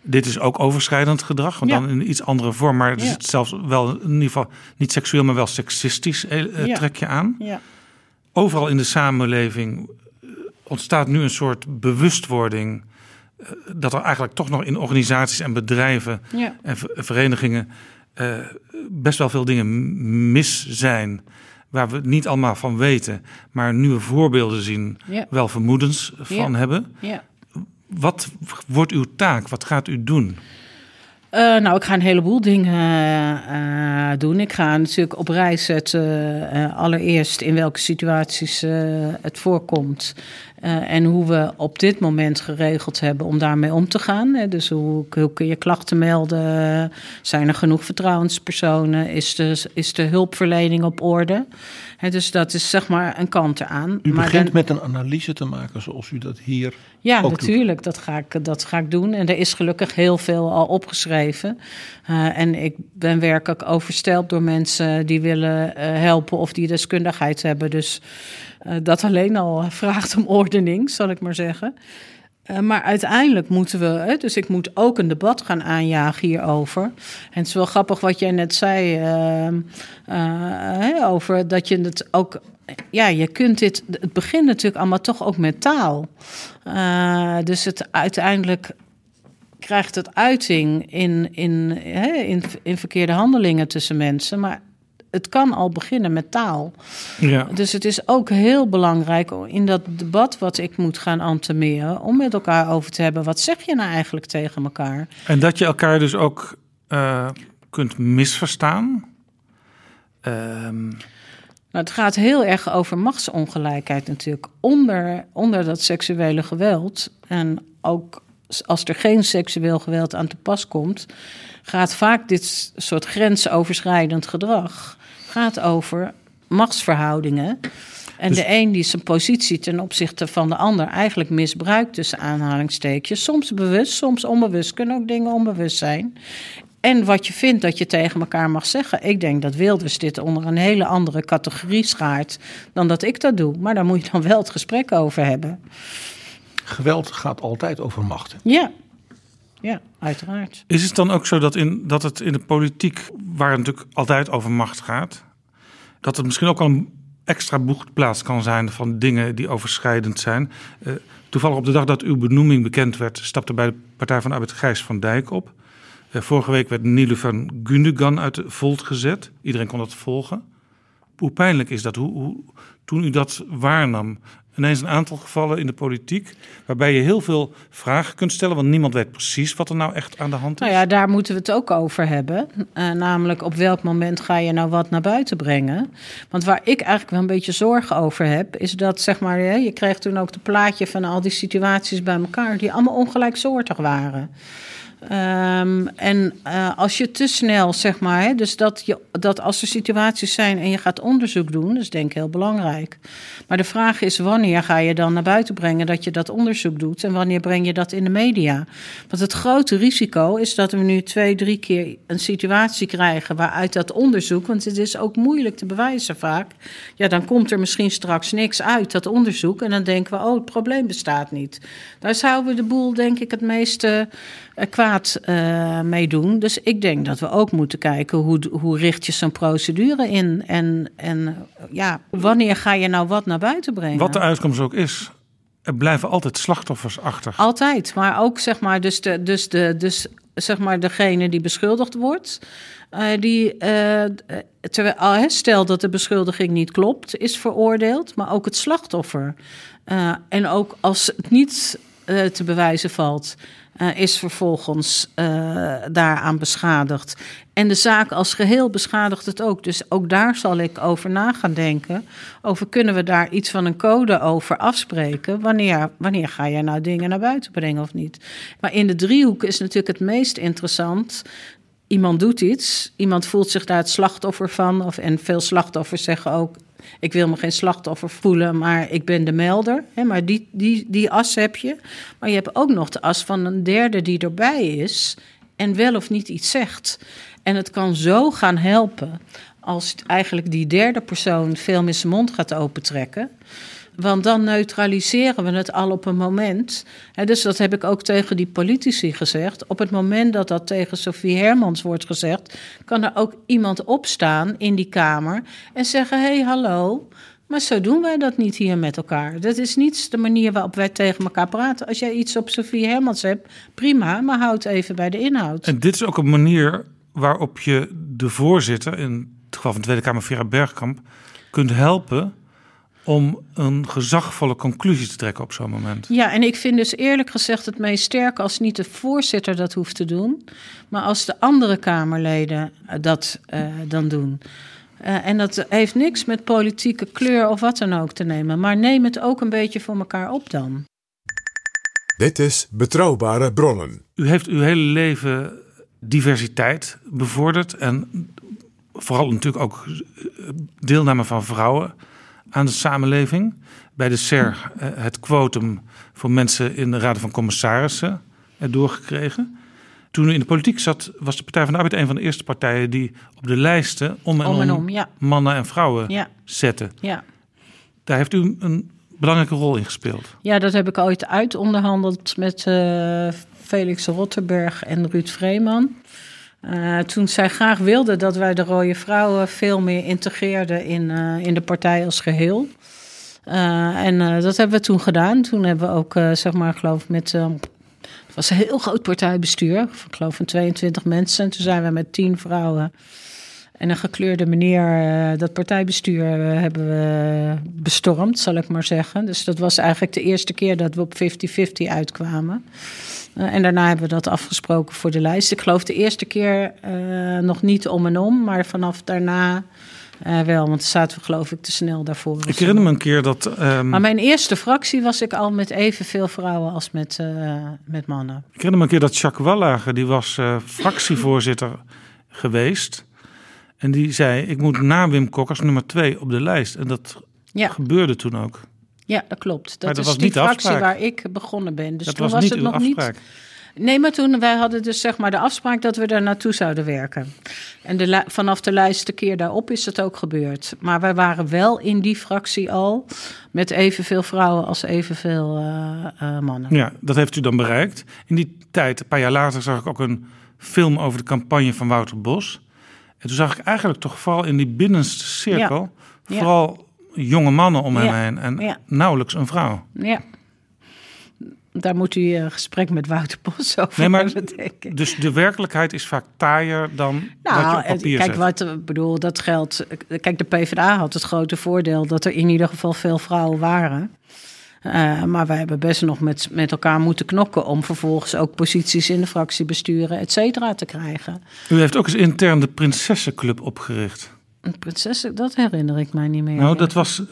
Dit is ook overschrijdend gedrag, want ja. dan in iets andere vorm. Maar het ja. is zelfs wel in ieder geval niet seksueel, maar wel seksistisch eh, ja. trek je aan. Ja. Overal in de samenleving ontstaat nu een soort bewustwording eh, dat er eigenlijk toch nog in organisaties en bedrijven ja. en ver- verenigingen Uh, best wel veel dingen mis zijn waar we niet allemaal van weten, maar nieuwe voorbeelden zien, ja. wel vermoedens van ja. hebben. Ja. Wat wordt uw taak? Wat gaat u doen? Uh, nou, ik ga een heleboel dingen uh, doen. Ik ga natuurlijk op reis zetten, uh, allereerst in welke situaties uh, het voorkomt. Uh, en hoe we op dit moment geregeld hebben om daarmee om te gaan. Hè. Dus hoe, hoe kun je klachten melden? Zijn er genoeg vertrouwenspersonen? Is de, is de hulpverlening op orde? Hè, dus dat is zeg maar een kant eraan. U maar begint dan met een analyse te maken zoals u dat hier ja, ook natuurlijk, doet. Dat ga ik, dat ga ik doen. En er is gelukkig heel veel al opgeschreven. Uh, en ik ben werkelijk overstelpt door mensen die willen uh, helpen of die deskundigheid hebben. Dus Uh, dat alleen al vraagt om ordening, zal ik maar zeggen. Uh, maar uiteindelijk moeten we... Dus ik moet ook een debat gaan aanjagen hierover. En het is wel grappig wat jij net zei... Uh, uh, over dat je het ook... Ja, je kunt dit... Het begint natuurlijk allemaal toch ook met taal. Uh, dus het uiteindelijk... krijgt het uiting in, in, in, in verkeerde handelingen tussen mensen. Maar het kan al beginnen met taal. Ja. Dus het is ook heel belangrijk in dat debat wat ik moet gaan antemeren... om met elkaar over te hebben, wat zeg je nou eigenlijk tegen elkaar? En dat je elkaar dus ook uh, kunt misverstaan... Um... Nou, het gaat heel erg over machtsongelijkheid natuurlijk. Onder, onder dat seksuele geweld en ook... als er geen seksueel geweld aan te pas komt... gaat vaak dit soort grensoverschrijdend gedrag... gaat over machtsverhoudingen. En dus... de een die zijn positie ten opzichte van de ander... eigenlijk misbruikt tussen aanhalingstekens. Soms bewust, soms onbewust. Kunnen ook dingen onbewust zijn. En wat je vindt dat je tegen elkaar mag zeggen... ik denk dat Wilders dit onder een hele andere categorie schaart... dan dat ik dat doe. Maar daar moet je dan wel het gesprek over hebben... Geweld gaat altijd over macht. Ja, ja, uiteraard. Is het dan ook zo dat, in, dat het in de politiek, waar het natuurlijk altijd over macht gaat... dat het misschien ook al een extra boekplaats kan zijn van dingen die overschrijdend zijn? Uh, toevallig op de dag dat uw benoeming bekend werd... stapte bij de Partij van de Arbeid Gijs van Dijk op. Uh, vorige week werd Nilufer Gündogan uit de Volt gezet. Iedereen kon dat volgen. Hoe pijnlijk is dat? Hoe, hoe, toen u dat waarnam... Ineens een aantal gevallen in de politiek... waarbij je heel veel vragen kunt stellen... want niemand weet precies wat er nou echt aan de hand is. Nou ja, daar moeten we het ook over hebben. Uh, namelijk op welk moment ga je nou wat naar buiten brengen? Want waar ik eigenlijk wel een beetje zorgen over heb... is dat, zeg maar, je kreeg toen ook het plaatje van al die situaties bij elkaar... die allemaal ongelijksoortig waren... Um, en uh, als je te snel, zeg maar, hè, dus dat, je, dat als er situaties zijn en je gaat onderzoek doen, dat is denk ik heel belangrijk. Maar de vraag is wanneer ga je dan naar buiten brengen dat je dat onderzoek doet en wanneer breng je dat in de media? Want het grote risico is dat we nu twee, drie keer een situatie krijgen waaruit dat onderzoek, want het is ook moeilijk te bewijzen vaak, ja dan komt er misschien straks niks uit dat onderzoek en dan denken we, oh het probleem bestaat niet. Daar zouden we de boel denk ik het meeste... kwaad uh, mee doen. Dus ik denk dat we ook moeten kijken... hoe, hoe richt je zo'n procedure in? En, en ja, wanneer ga je nou wat naar buiten brengen? Wat de uitkomst ook is... er blijven altijd slachtoffers achter. Altijd, maar ook zeg maar... dus, de, dus, de, dus zeg maar degene die beschuldigd wordt... Uh, die, uh, terwijl, stel dat de beschuldiging niet klopt... is veroordeeld, maar ook het slachtoffer. Uh, en ook als het niet uh, te bewijzen valt... Uh, is vervolgens uh, daaraan beschadigd. En de zaak als geheel beschadigt het ook. Dus ook daar zal ik over na gaan denken. Over kunnen we daar iets van een code over afspreken? Wanneer, wanneer ga je nou dingen naar buiten brengen of niet? Maar in de driehoek is natuurlijk het meest interessant... iemand doet iets, iemand voelt zich daar het slachtoffer van... Of, en veel slachtoffers zeggen ook... ik wil me geen slachtoffer voelen, maar ik ben de melder. Hè, maar die, die, die as heb je. Maar je hebt ook nog de as van een derde die erbij is... en wel of niet iets zegt. En het kan zo gaan helpen... als eigenlijk die derde persoon veel meer zijn mond gaat opentrekken... Want dan neutraliseren we het al op een moment. Dus dat heb ik ook tegen die politici gezegd. Op het moment dat dat tegen Sofie Hermans wordt gezegd... kan er ook iemand opstaan in die Kamer en zeggen... hé, hey, hallo, maar zo doen wij dat niet hier met elkaar. Dat is niet de manier waarop wij tegen elkaar praten. Als jij iets op Sofie Hermans hebt, prima, maar houd even bij de inhoud. En dit is ook een manier waarop je de voorzitter... in het geval van de Tweede Kamer, Vera Bergkamp, kunt helpen... om een gezagvolle conclusie te trekken op zo'n moment. Ja, en ik vind dus eerlijk gezegd het meest sterk... als niet de voorzitter dat hoeft te doen... maar als de andere Kamerleden dat uh, dan doen. Uh, en dat heeft niks met politieke kleur of wat dan ook te nemen... maar neem het ook een beetje voor elkaar op dan. Dit is Betrouwbare Bronnen. U heeft uw hele leven diversiteit bevorderd... en vooral natuurlijk ook deelname van vrouwen... aan de samenleving. Bij de S E R het quotum voor mensen in de raden van commissarissen erdoor gekregen. Toen u in de politiek zat, was de Partij van de Arbeid een van de eerste partijen die op de lijsten om en om, om, en om ja. mannen en vrouwen ja. zette. Ja. Daar heeft u een belangrijke rol in gespeeld. Ja, dat heb ik ooit uitonderhandeld met uh, Felix Rotterberg en Ruud Vreeman. Uh, toen zij graag wilden dat wij de Rode Vrouwen veel meer integreerden in, uh, in de partij als geheel. Uh, en uh, dat hebben we toen gedaan. Toen hebben we ook, uh, zeg maar, geloof ik, met... Uh, het was een heel groot partijbestuur. Ik geloof van tweeëntwintig mensen. Toen zijn we met tien vrouwen en een gekleurde meneer uh, dat partijbestuur uh, hebben we bestormd, zal ik maar zeggen. Dus dat was eigenlijk de eerste keer dat we op vijftig vijftig uitkwamen. Uh, en daarna hebben we dat afgesproken voor de lijst. Ik geloof de eerste keer uh, nog niet om en om, maar vanaf daarna... Uh, wel, want zaten we geloof ik te snel daarvoor. Ik herinner me een keer dat... Um... Maar mijn eerste fractie was ik al met evenveel vrouwen als met, uh, met mannen. Ik herinner me een keer dat Jacques Wallager, die was uh, fractievoorzitter geweest. En die zei, ik moet na Wim Kok als nummer twee op de lijst. En dat ja. gebeurde toen ook. Ja, dat klopt. Dat, dat is was die fractie afspraak. Waar ik begonnen ben. Dus dat toen was, was niet het nog afspraak. Niet... Nee, maar toen, wij hadden dus zeg maar de afspraak dat we daar naartoe zouden werken. En de, vanaf de laatste keer daarop is het ook gebeurd. Maar wij waren wel in die fractie al met evenveel vrouwen als evenveel uh, uh, mannen. Ja, dat heeft u dan bereikt. In die tijd, een paar jaar later, zag ik ook een film over de campagne van Wouter Bos. En toen zag ik eigenlijk toch vooral in die binnenste cirkel, ja. vooral ja. jonge mannen om hem ja. heen en ja. nauwelijks een vrouw. Ja. Daar moet u een gesprek met Wouter Bos over nee, maar, hebben, denk ik. Dus de werkelijkheid is vaak taaier dan nou, wat je op papier kijk, zet. Wat, ik bedoel, dat geldt... Kijk, de P v d A had het grote voordeel dat er in ieder geval veel vrouwen waren. Uh, maar wij hebben best nog met, met elkaar moeten knokken... om vervolgens ook posities in de fractiebesturen, et cetera, te krijgen. U heeft ook eens intern de Prinsessenclub opgericht. Een prinsessen, dat herinner ik mij niet meer. Nou, dat was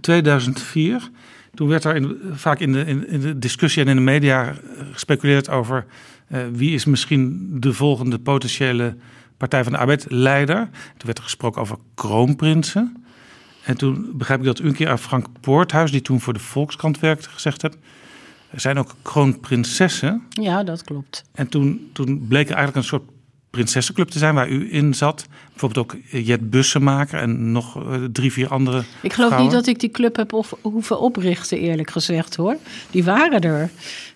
tweeduizend vier... Toen werd er in, vaak in de, in de discussie en in de media gespeculeerd over uh, wie is misschien de volgende potentiële Partij van de Arbeid leider. Toen werd er gesproken over kroonprinsen. En toen begrijp ik dat u een keer aan Frank Poorthuis, die toen voor de Volkskrant werkte, gezegd hebt, er zijn ook kroonprinsessen. Ja, dat klopt. En toen, toen bleek er eigenlijk een soort prinsessenclub te zijn waar u in zat. Bijvoorbeeld ook Jet Bussemaker en nog drie, vier andere Ik geloof vrouwen. Niet dat ik die club heb of, hoeven oprichten, eerlijk gezegd, hoor. Die waren er.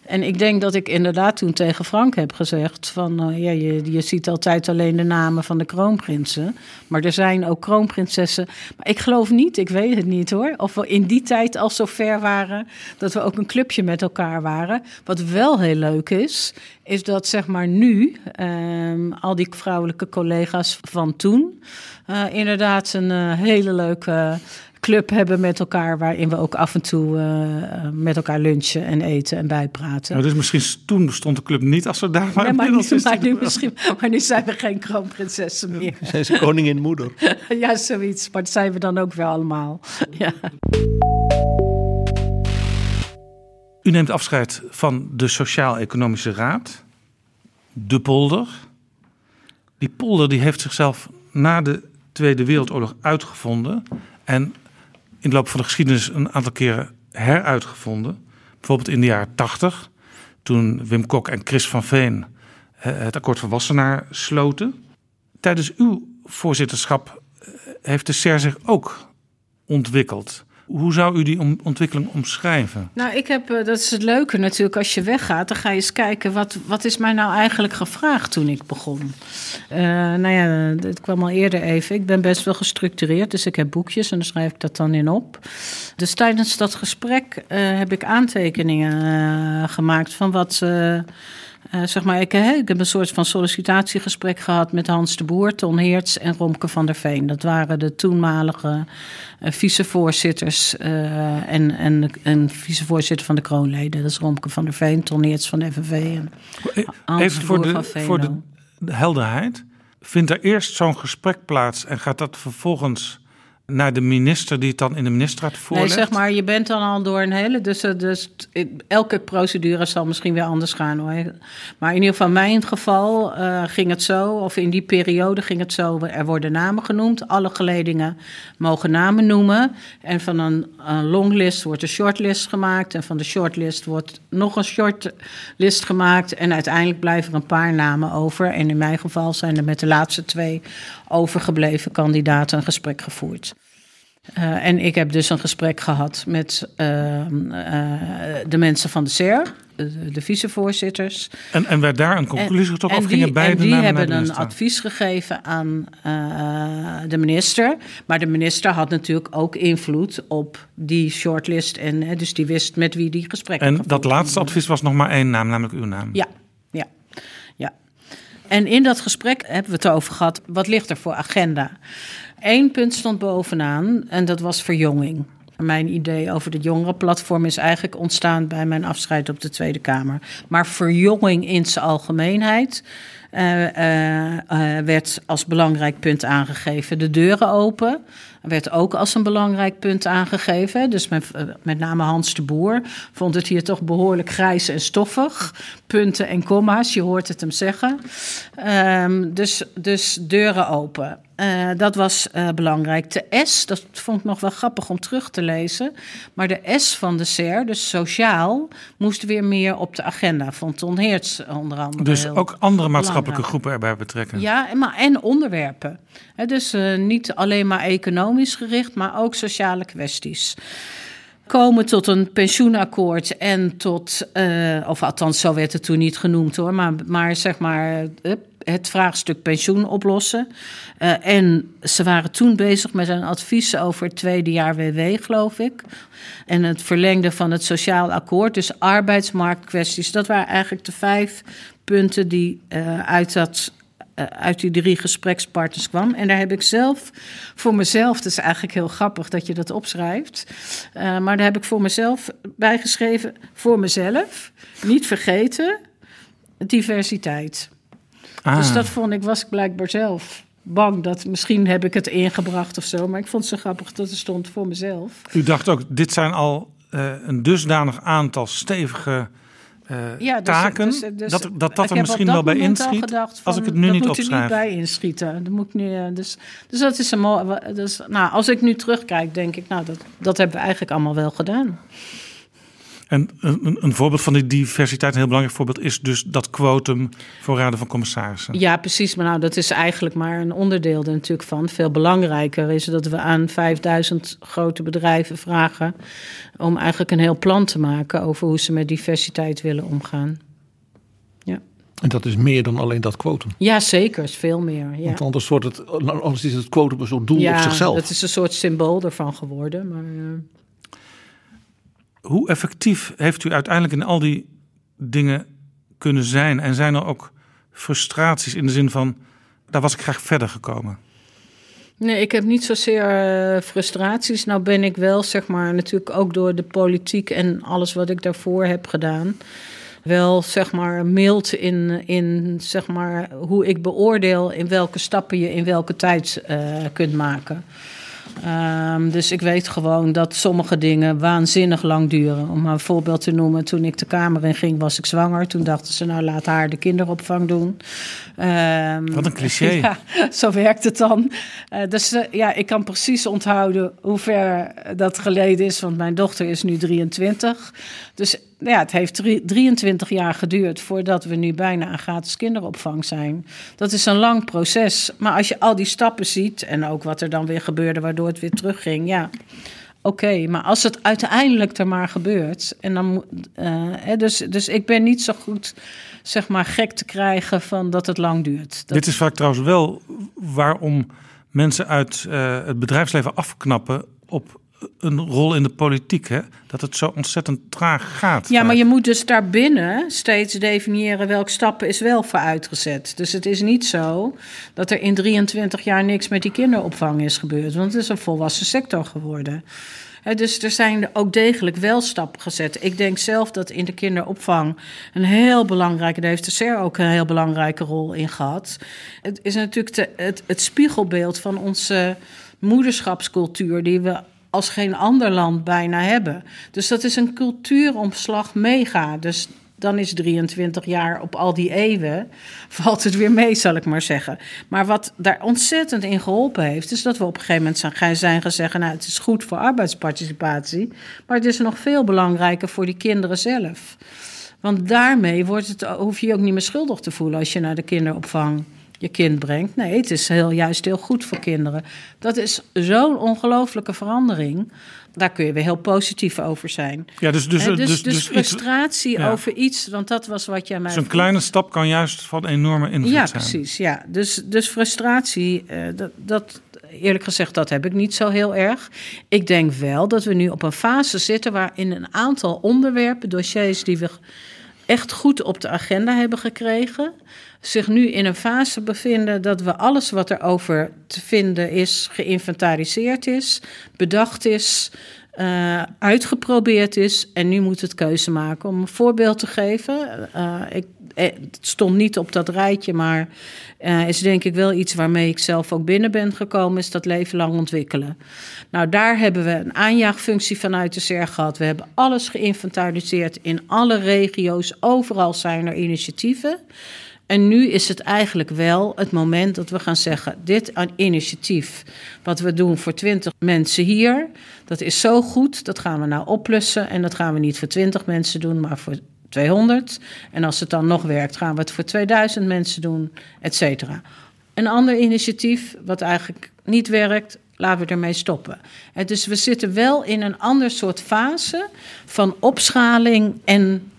En ik denk dat ik inderdaad toen tegen Frank heb gezegd van... Uh, ja, je, je ziet altijd alleen de namen van de kroonprinsen. Maar er zijn ook kroonprinsessen. Maar ik geloof niet, ik weet het niet hoor... of we in die tijd al zo ver waren dat we ook een clubje met elkaar waren. Wat wel heel leuk is, is dat zeg maar nu... Um, al die vrouwelijke collega's van toen... Uh, inderdaad een uh, hele leuke... Uh, club hebben met elkaar, waarin we ook af en toe uh, met elkaar lunchen en eten en bijpraten. Nou, dus misschien toen bestond de club niet als zodanig. Maar, nee, maar, nu, is maar, nu misschien, maar nu zijn we geen kroonprinsessen meer. Ja, zijn ze koningin moeder. Ja, zoiets. Maar dat zijn we dan ook wel allemaal. Ja. U neemt afscheid van de Sociaal Economische Raad. De polder. Die polder die heeft zichzelf na de Tweede Wereldoorlog uitgevonden... en in de loop van de geschiedenis een aantal keren heruitgevonden. Bijvoorbeeld in de jaren tachtig, toen Wim Kok en Chris van Veen het akkoord van Wassenaar sloten. Tijdens uw voorzitterschap heeft de S E R zich ook ontwikkeld. Hoe zou u die ontwikkeling omschrijven? Nou, ik heb, dat is het leuke natuurlijk, als je weggaat... dan ga je eens kijken, wat, wat is mij nou eigenlijk gevraagd toen ik begon? Uh, nou ja, het kwam al eerder even. Ik ben best wel gestructureerd, dus ik heb boekjes... en dan schrijf ik dat dan in op. Dus tijdens dat gesprek uh, heb ik aantekeningen uh, gemaakt van wat... Uh, Uh, zeg maar, ik, he, ik heb een soort van sollicitatiegesprek gehad met Hans de Boer, Ton Heerts en Romke van der Veen. Dat waren de toenmalige uh, vicevoorzitters uh, en, en, en vicevoorzitter van de kroonleden. Dat is Romke van der Veen, Ton Heerts van de F N V en Hans Even de Boer voor de, van Veen. Voor de, de helderheid, vindt er eerst zo'n gesprek plaats en gaat dat vervolgens... naar de minister die het dan in de ministerraad voorlegt? Nee, zeg maar, je bent dan al door een hele... Dus, dus elke procedure zal misschien weer anders gaan, hoor. Maar in ieder geval, mijn geval uh, ging het zo... of in die periode ging het zo... er worden namen genoemd. Alle geledingen mogen namen noemen. En van een, een longlist wordt een shortlist gemaakt. En van de shortlist wordt nog een shortlist gemaakt. En uiteindelijk blijven er een paar namen over. En in mijn geval zijn er met de laatste twee... overgebleven kandidaten een gesprek gevoerd. Uh, en ik heb dus een gesprek gehad met uh, uh, de mensen van de S E R, de, de vicevoorzitters. En, en werd daar een conclusie en, toch af? Gingen beide en die naar hebben een advies gegeven aan uh, de minister. Maar de minister had natuurlijk ook invloed op die shortlist. En, uh, dus die wist met wie die gesprekken En dat laatste advies was nog maar één naam, namelijk uw naam. Ja, ja, ja. En in dat gesprek hebben we het over gehad, wat ligt er voor agenda? Eén punt stond bovenaan en dat was verjonging. Mijn idee over het jongerenplatform is eigenlijk ontstaan bij mijn afscheid op de Tweede Kamer. Maar verjonging in zijn algemeenheid uh, uh, uh, werd als belangrijk punt aangegeven. De deuren open werd ook als een belangrijk punt aangegeven. Dus met, uh, met name Hans de Boer vond het hier toch behoorlijk grijs en stoffig. Punten en komma's, je hoort het hem zeggen. Uh, dus, dus deuren open. Uh, dat was uh, belangrijk. De S, dat vond ik nog wel grappig om terug te lezen. Maar de S van de S E R, dus sociaal, moest weer meer op de agenda. Van Ton Heerts onder andere. Dus ook andere maatschappelijke groepen erbij betrekken. Ja, maar en onderwerpen. He, dus uh, niet alleen maar economisch gericht, maar ook sociale kwesties. Komen tot een pensioenakkoord en tot, uh, of althans zo werd het toen niet genoemd hoor, maar, maar zeg maar uh, het vraagstuk pensioen oplossen. Uh, en ze waren toen bezig met een advies over het tweede jaar W W, geloof ik. En het verlengde van het sociaal akkoord, dus arbeidsmarktkwesties. Dat waren eigenlijk de vijf punten die uh, uit dat... uit die drie gesprekspartners kwam. En daar heb ik zelf voor mezelf... het is eigenlijk heel grappig dat je dat opschrijft... Uh, maar daar heb ik voor mezelf bijgeschreven... voor mezelf, niet vergeten... diversiteit. Ah. Dus dat vond ik, was ik blijkbaar zelf... bang dat misschien heb ik het ingebracht of zo... maar ik vond het zo grappig dat het stond voor mezelf. U dacht ook, dit zijn al uh, een dusdanig aantal stevige... Uh, ja, dus, taken, dus, dus, dat dat, dat er misschien dat wel bij inschiet, van, als ik het nu niet opschrijf. Dat moet er niet bij inschieten. Dat moet nu, dus, dus dat is een mooi... Dus, nou, als ik nu terugkijk, denk ik, nou, dat, dat hebben we eigenlijk allemaal wel gedaan. En een, een voorbeeld van die diversiteit, een heel belangrijk voorbeeld... is dus dat quotum voor raden van commissarissen. Ja, precies. Maar nou, dat is eigenlijk maar een onderdeel er natuurlijk van. Veel belangrijker is dat we aan vijfduizend grote bedrijven vragen... om eigenlijk een heel plan te maken over hoe ze met diversiteit willen omgaan. Ja. En dat is meer dan alleen dat quotum? Ja, zeker. Is veel meer. Ja. Want anders, wordt het, anders is het quotum een soort doel ja, op zichzelf. Ja, dat is een soort symbool ervan geworden, maar... Uh... Hoe effectief heeft u uiteindelijk in al die dingen kunnen zijn? En zijn er ook frustraties in de zin van, daar was ik graag verder gekomen? Nee, ik heb niet zozeer uh, frustraties. Nou ben ik wel, zeg maar, natuurlijk ook door de politiek en alles wat ik daarvoor heb gedaan... wel, zeg maar, mild in, in zeg maar, hoe ik beoordeel in welke stappen je in welke tijd uh, kunt maken... Um, dus ik weet gewoon dat sommige dingen waanzinnig lang duren. Om maar een voorbeeld te noemen, toen ik de Kamer in ging, was ik zwanger. Toen dachten ze, nou laat haar de kinderopvang doen. Um, Wat een cliché. Ja, zo werkt het dan. Uh, dus uh, ja, ik kan precies onthouden hoe ver dat geleden is. Want mijn dochter is nu drieëntwintig. Dus ja, het heeft drieëntwintig jaar geduurd voordat we nu bijna aan gratis kinderopvang zijn. Dat is een lang proces. Maar als je al die stappen ziet en ook wat er dan weer gebeurde waardoor het weer terugging. Ja, oké, okay, maar als het uiteindelijk er maar gebeurt. En dan, uh, dus, dus ik ben niet zo goed, zeg maar, gek te krijgen van dat het lang duurt. Dat... Dit is vaak trouwens wel waarom mensen uit uh, het bedrijfsleven afknappen op... een rol in de politiek, hè? Dat het zo ontzettend traag gaat. Ja, maar je moet dus daarbinnen steeds definiëren... welke stappen is wel vooruitgezet. Dus het is niet zo dat er in drieëntwintig jaar niks met die kinderopvang is gebeurd. Want het is een volwassen sector geworden. He, dus er zijn ook degelijk wel stappen gezet. Ik denk zelf dat in de kinderopvang een heel belangrijke... daar heeft de S E R ook een heel belangrijke rol in gehad. Het is natuurlijk de, het, het spiegelbeeld van onze moederschapscultuur... die we als geen ander land bijna hebben. Dus dat is een cultuuromslag mega. Dus dan is drieëntwintig jaar op al die eeuwen... valt het weer mee, zal ik maar zeggen. Maar wat daar ontzettend in geholpen heeft... is dat we op een gegeven moment zijn gaan zeggen... nou, het is goed voor arbeidsparticipatie... maar het is nog veel belangrijker voor die kinderen zelf. Want daarmee wordt het, hoef je je ook niet meer schuldig te voelen... als je naar de kinderopvang je kind brengt. Nee, het is heel, juist heel goed voor kinderen. Dat is zo'n ongelooflijke verandering. Daar kun je weer heel positief over zijn. Ja, dus, dus, He, dus, dus, dus, dus frustratie iets, ja. over iets, want dat was wat jij mij... Zo'n kleine stap kan juist van enorme invloed ja, zijn. Ja, precies. Ja. Dus, dus frustratie, uh, dat, dat, eerlijk gezegd, dat heb ik niet zo heel erg. Ik denk wel dat we nu op een fase zitten waarin een aantal onderwerpen, dossiers die we echt goed op de agenda hebben gekregen, zich nu in een fase bevinden dat we alles wat er over te vinden is, geïnventariseerd is, bedacht is, uh, uitgeprobeerd is. En nu moet het keuze maken. Om een voorbeeld te geven, uh, ik, het stond niet op dat rijtje, maar uh, is denk ik wel iets waarmee ik zelf ook binnen ben gekomen, is dat leven lang ontwikkelen. Nou, daar hebben we een aanjaagfunctie vanuit de S E R gehad. We hebben alles geïnventariseerd in alle regio's. Overal zijn er initiatieven. En nu is het eigenlijk wel het moment dat we gaan zeggen, dit initiatief, wat we doen voor twintig mensen hier, dat is zo goed, dat gaan we nou oplussen. En dat gaan we niet voor twintig mensen doen, maar voor tweehonderd. En als het dan nog werkt, gaan we het voor tweeduizend mensen doen, et cetera. Een ander initiatief, wat eigenlijk niet werkt, laten we ermee stoppen. En dus we zitten wel in een ander soort fase van opschaling en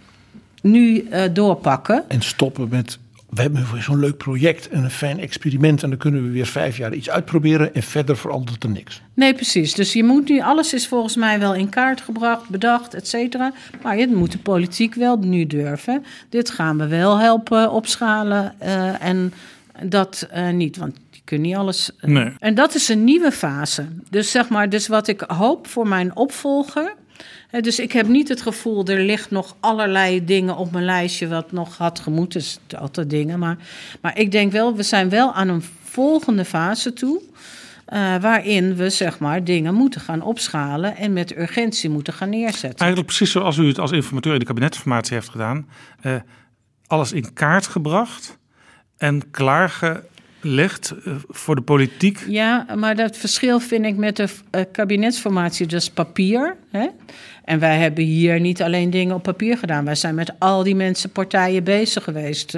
nu uh, doorpakken. En stoppen met, we hebben zo'n leuk project en een fijn experiment en dan kunnen we weer vijf jaar iets uitproberen en verder verandert er niks. Nee, precies. Dus je moet nu, alles is volgens mij wel in kaart gebracht, bedacht, et cetera. Maar je moet de politiek wel nu durven. Dit gaan we wel helpen opschalen uh, en dat uh, niet, want je kunt niet alles. Uh, nee. En dat is een nieuwe fase. Dus zeg maar, dus wat ik hoop voor mijn opvolger. He, dus ik heb niet het gevoel, er ligt nog allerlei dingen op mijn lijstje wat nog had gemoeten, dus altijd dingen. Maar, maar ik denk wel, we zijn wel aan een volgende fase toe, uh, waarin we zeg maar dingen moeten gaan opschalen en met urgentie moeten gaan neerzetten. Eigenlijk precies zoals u het als informateur in de kabinetinformatie heeft gedaan. Uh, alles in kaart gebracht en klaarge... legt voor de politiek. Ja, maar dat verschil vind ik met de uh, kabinetsformatie, dus papier. Hè? En wij hebben hier niet alleen dingen op papier gedaan. Wij zijn met al die mensen, partijen bezig geweest.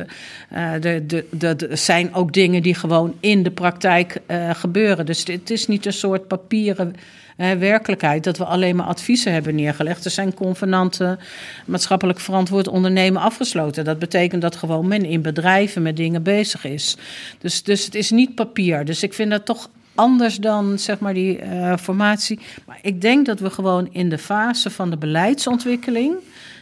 Er uh, zijn ook dingen die gewoon in de praktijk uh, gebeuren. Dus het is niet een soort papieren uh, werkelijkheid dat we alleen maar adviezen hebben neergelegd. Er zijn convenanten maatschappelijk verantwoord ondernemen afgesloten. Dat betekent dat gewoon men in bedrijven met dingen bezig is. Dus, dus het is niet papier. Dus ik vind dat toch anders dan zeg maar die uh, formatie. Maar ik denk dat we gewoon in de fase van de beleidsontwikkeling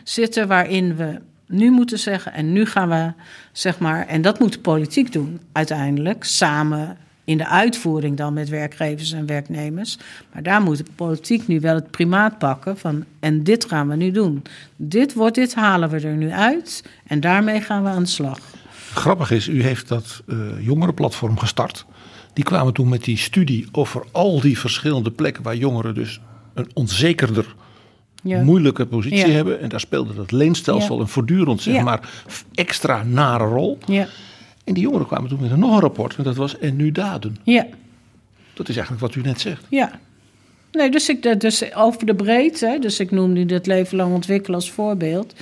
zitten, waarin we nu moeten zeggen, en nu gaan we zeg maar, en dat moet de politiek doen uiteindelijk, samen in de uitvoering dan met werkgevers en werknemers. Maar daar moet de politiek nu wel het primaat pakken van, en dit gaan we nu doen. Dit wordt, dit halen we er nu uit en daarmee gaan we aan de slag. Grappig is, u heeft dat uh, jongerenplatform gestart. Die kwamen toen met die studie over al die verschillende plekken waar jongeren dus een onzekerder, ja. moeilijke positie ja. hebben. En daar speelde dat leenstelsel ja. een voortdurend zeg ja. maar extra nare rol. Ja. En die jongeren kwamen toen met nog een rapport en dat was en nu daden. Ja. Dat is eigenlijk wat u net zegt. Ja. Nee, dus, ik, dus over de breedte, dus ik noemde dat leven lang ontwikkelen als voorbeeld.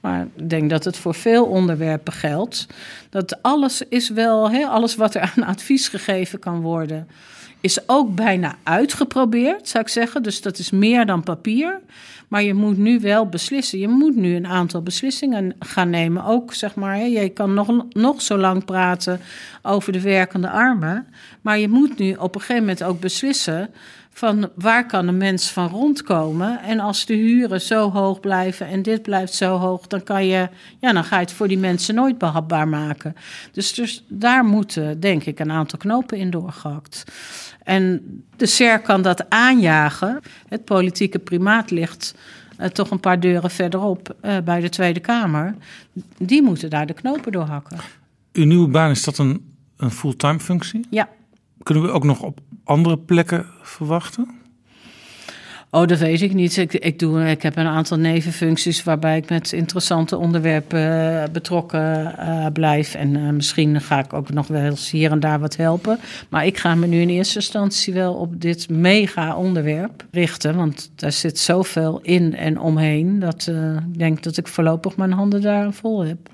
Maar ik denk dat het voor veel onderwerpen geldt. Dat alles is wel, he, alles wat er aan advies gegeven kan worden, is ook bijna uitgeprobeerd, zou ik zeggen. Dus dat is meer dan papier. Maar je moet nu wel beslissen. Je moet nu een aantal beslissingen gaan nemen. Ook, zeg maar, je kan nog, nog zo lang praten over de werkende armen. Maar je moet nu op een gegeven moment ook beslissen van waar kan een mens van rondkomen. En als de huren zo hoog blijven en dit blijft zo hoog, dan kan je, ja, dan ga je het voor die mensen nooit behapbaar maken. Dus, dus daar moeten, denk ik, een aantal knopen in doorgehakt. En de S E R kan dat aanjagen. Het politieke primaat ligt uh, toch een paar deuren verderop uh, bij de Tweede Kamer. Die moeten daar de knopen doorhakken. Uw nieuwe baan, is dat een, een fulltime functie? Ja. Kunnen we ook nog op andere plekken verwachten? Oh, dat weet ik niet. Ik, ik, doe, ik heb een aantal nevenfuncties waarbij ik met interessante onderwerpen betrokken uh, blijf. En uh, misschien ga ik ook nog wel eens hier en daar wat helpen. Maar ik ga me nu in eerste instantie wel op dit mega onderwerp richten. Want daar zit zoveel in en omheen dat uh, ik denk dat ik voorlopig mijn handen daar vol heb.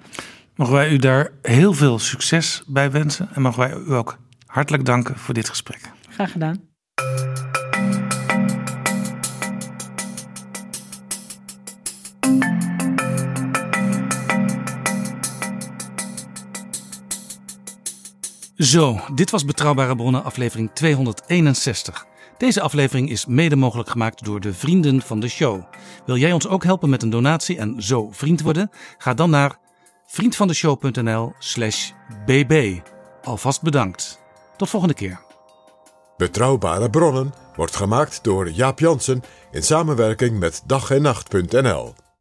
Mogen wij u daar heel veel succes bij wensen en mogen wij u ook hartelijk danken voor dit gesprek. Graag gedaan. Zo, dit was Betrouwbare Bronnen aflevering tweehonderdeenenzestig. Deze aflevering is mede mogelijk gemaakt door de vrienden van de show. Wil jij ons ook helpen met een donatie en zo vriend worden? Ga dan naar vriendvandeshow punt n l slash b b. Alvast bedankt. Tot volgende keer. Betrouwbare Bronnen wordt gemaakt door Jaap Jansen in samenwerking met dag en nacht punt n l.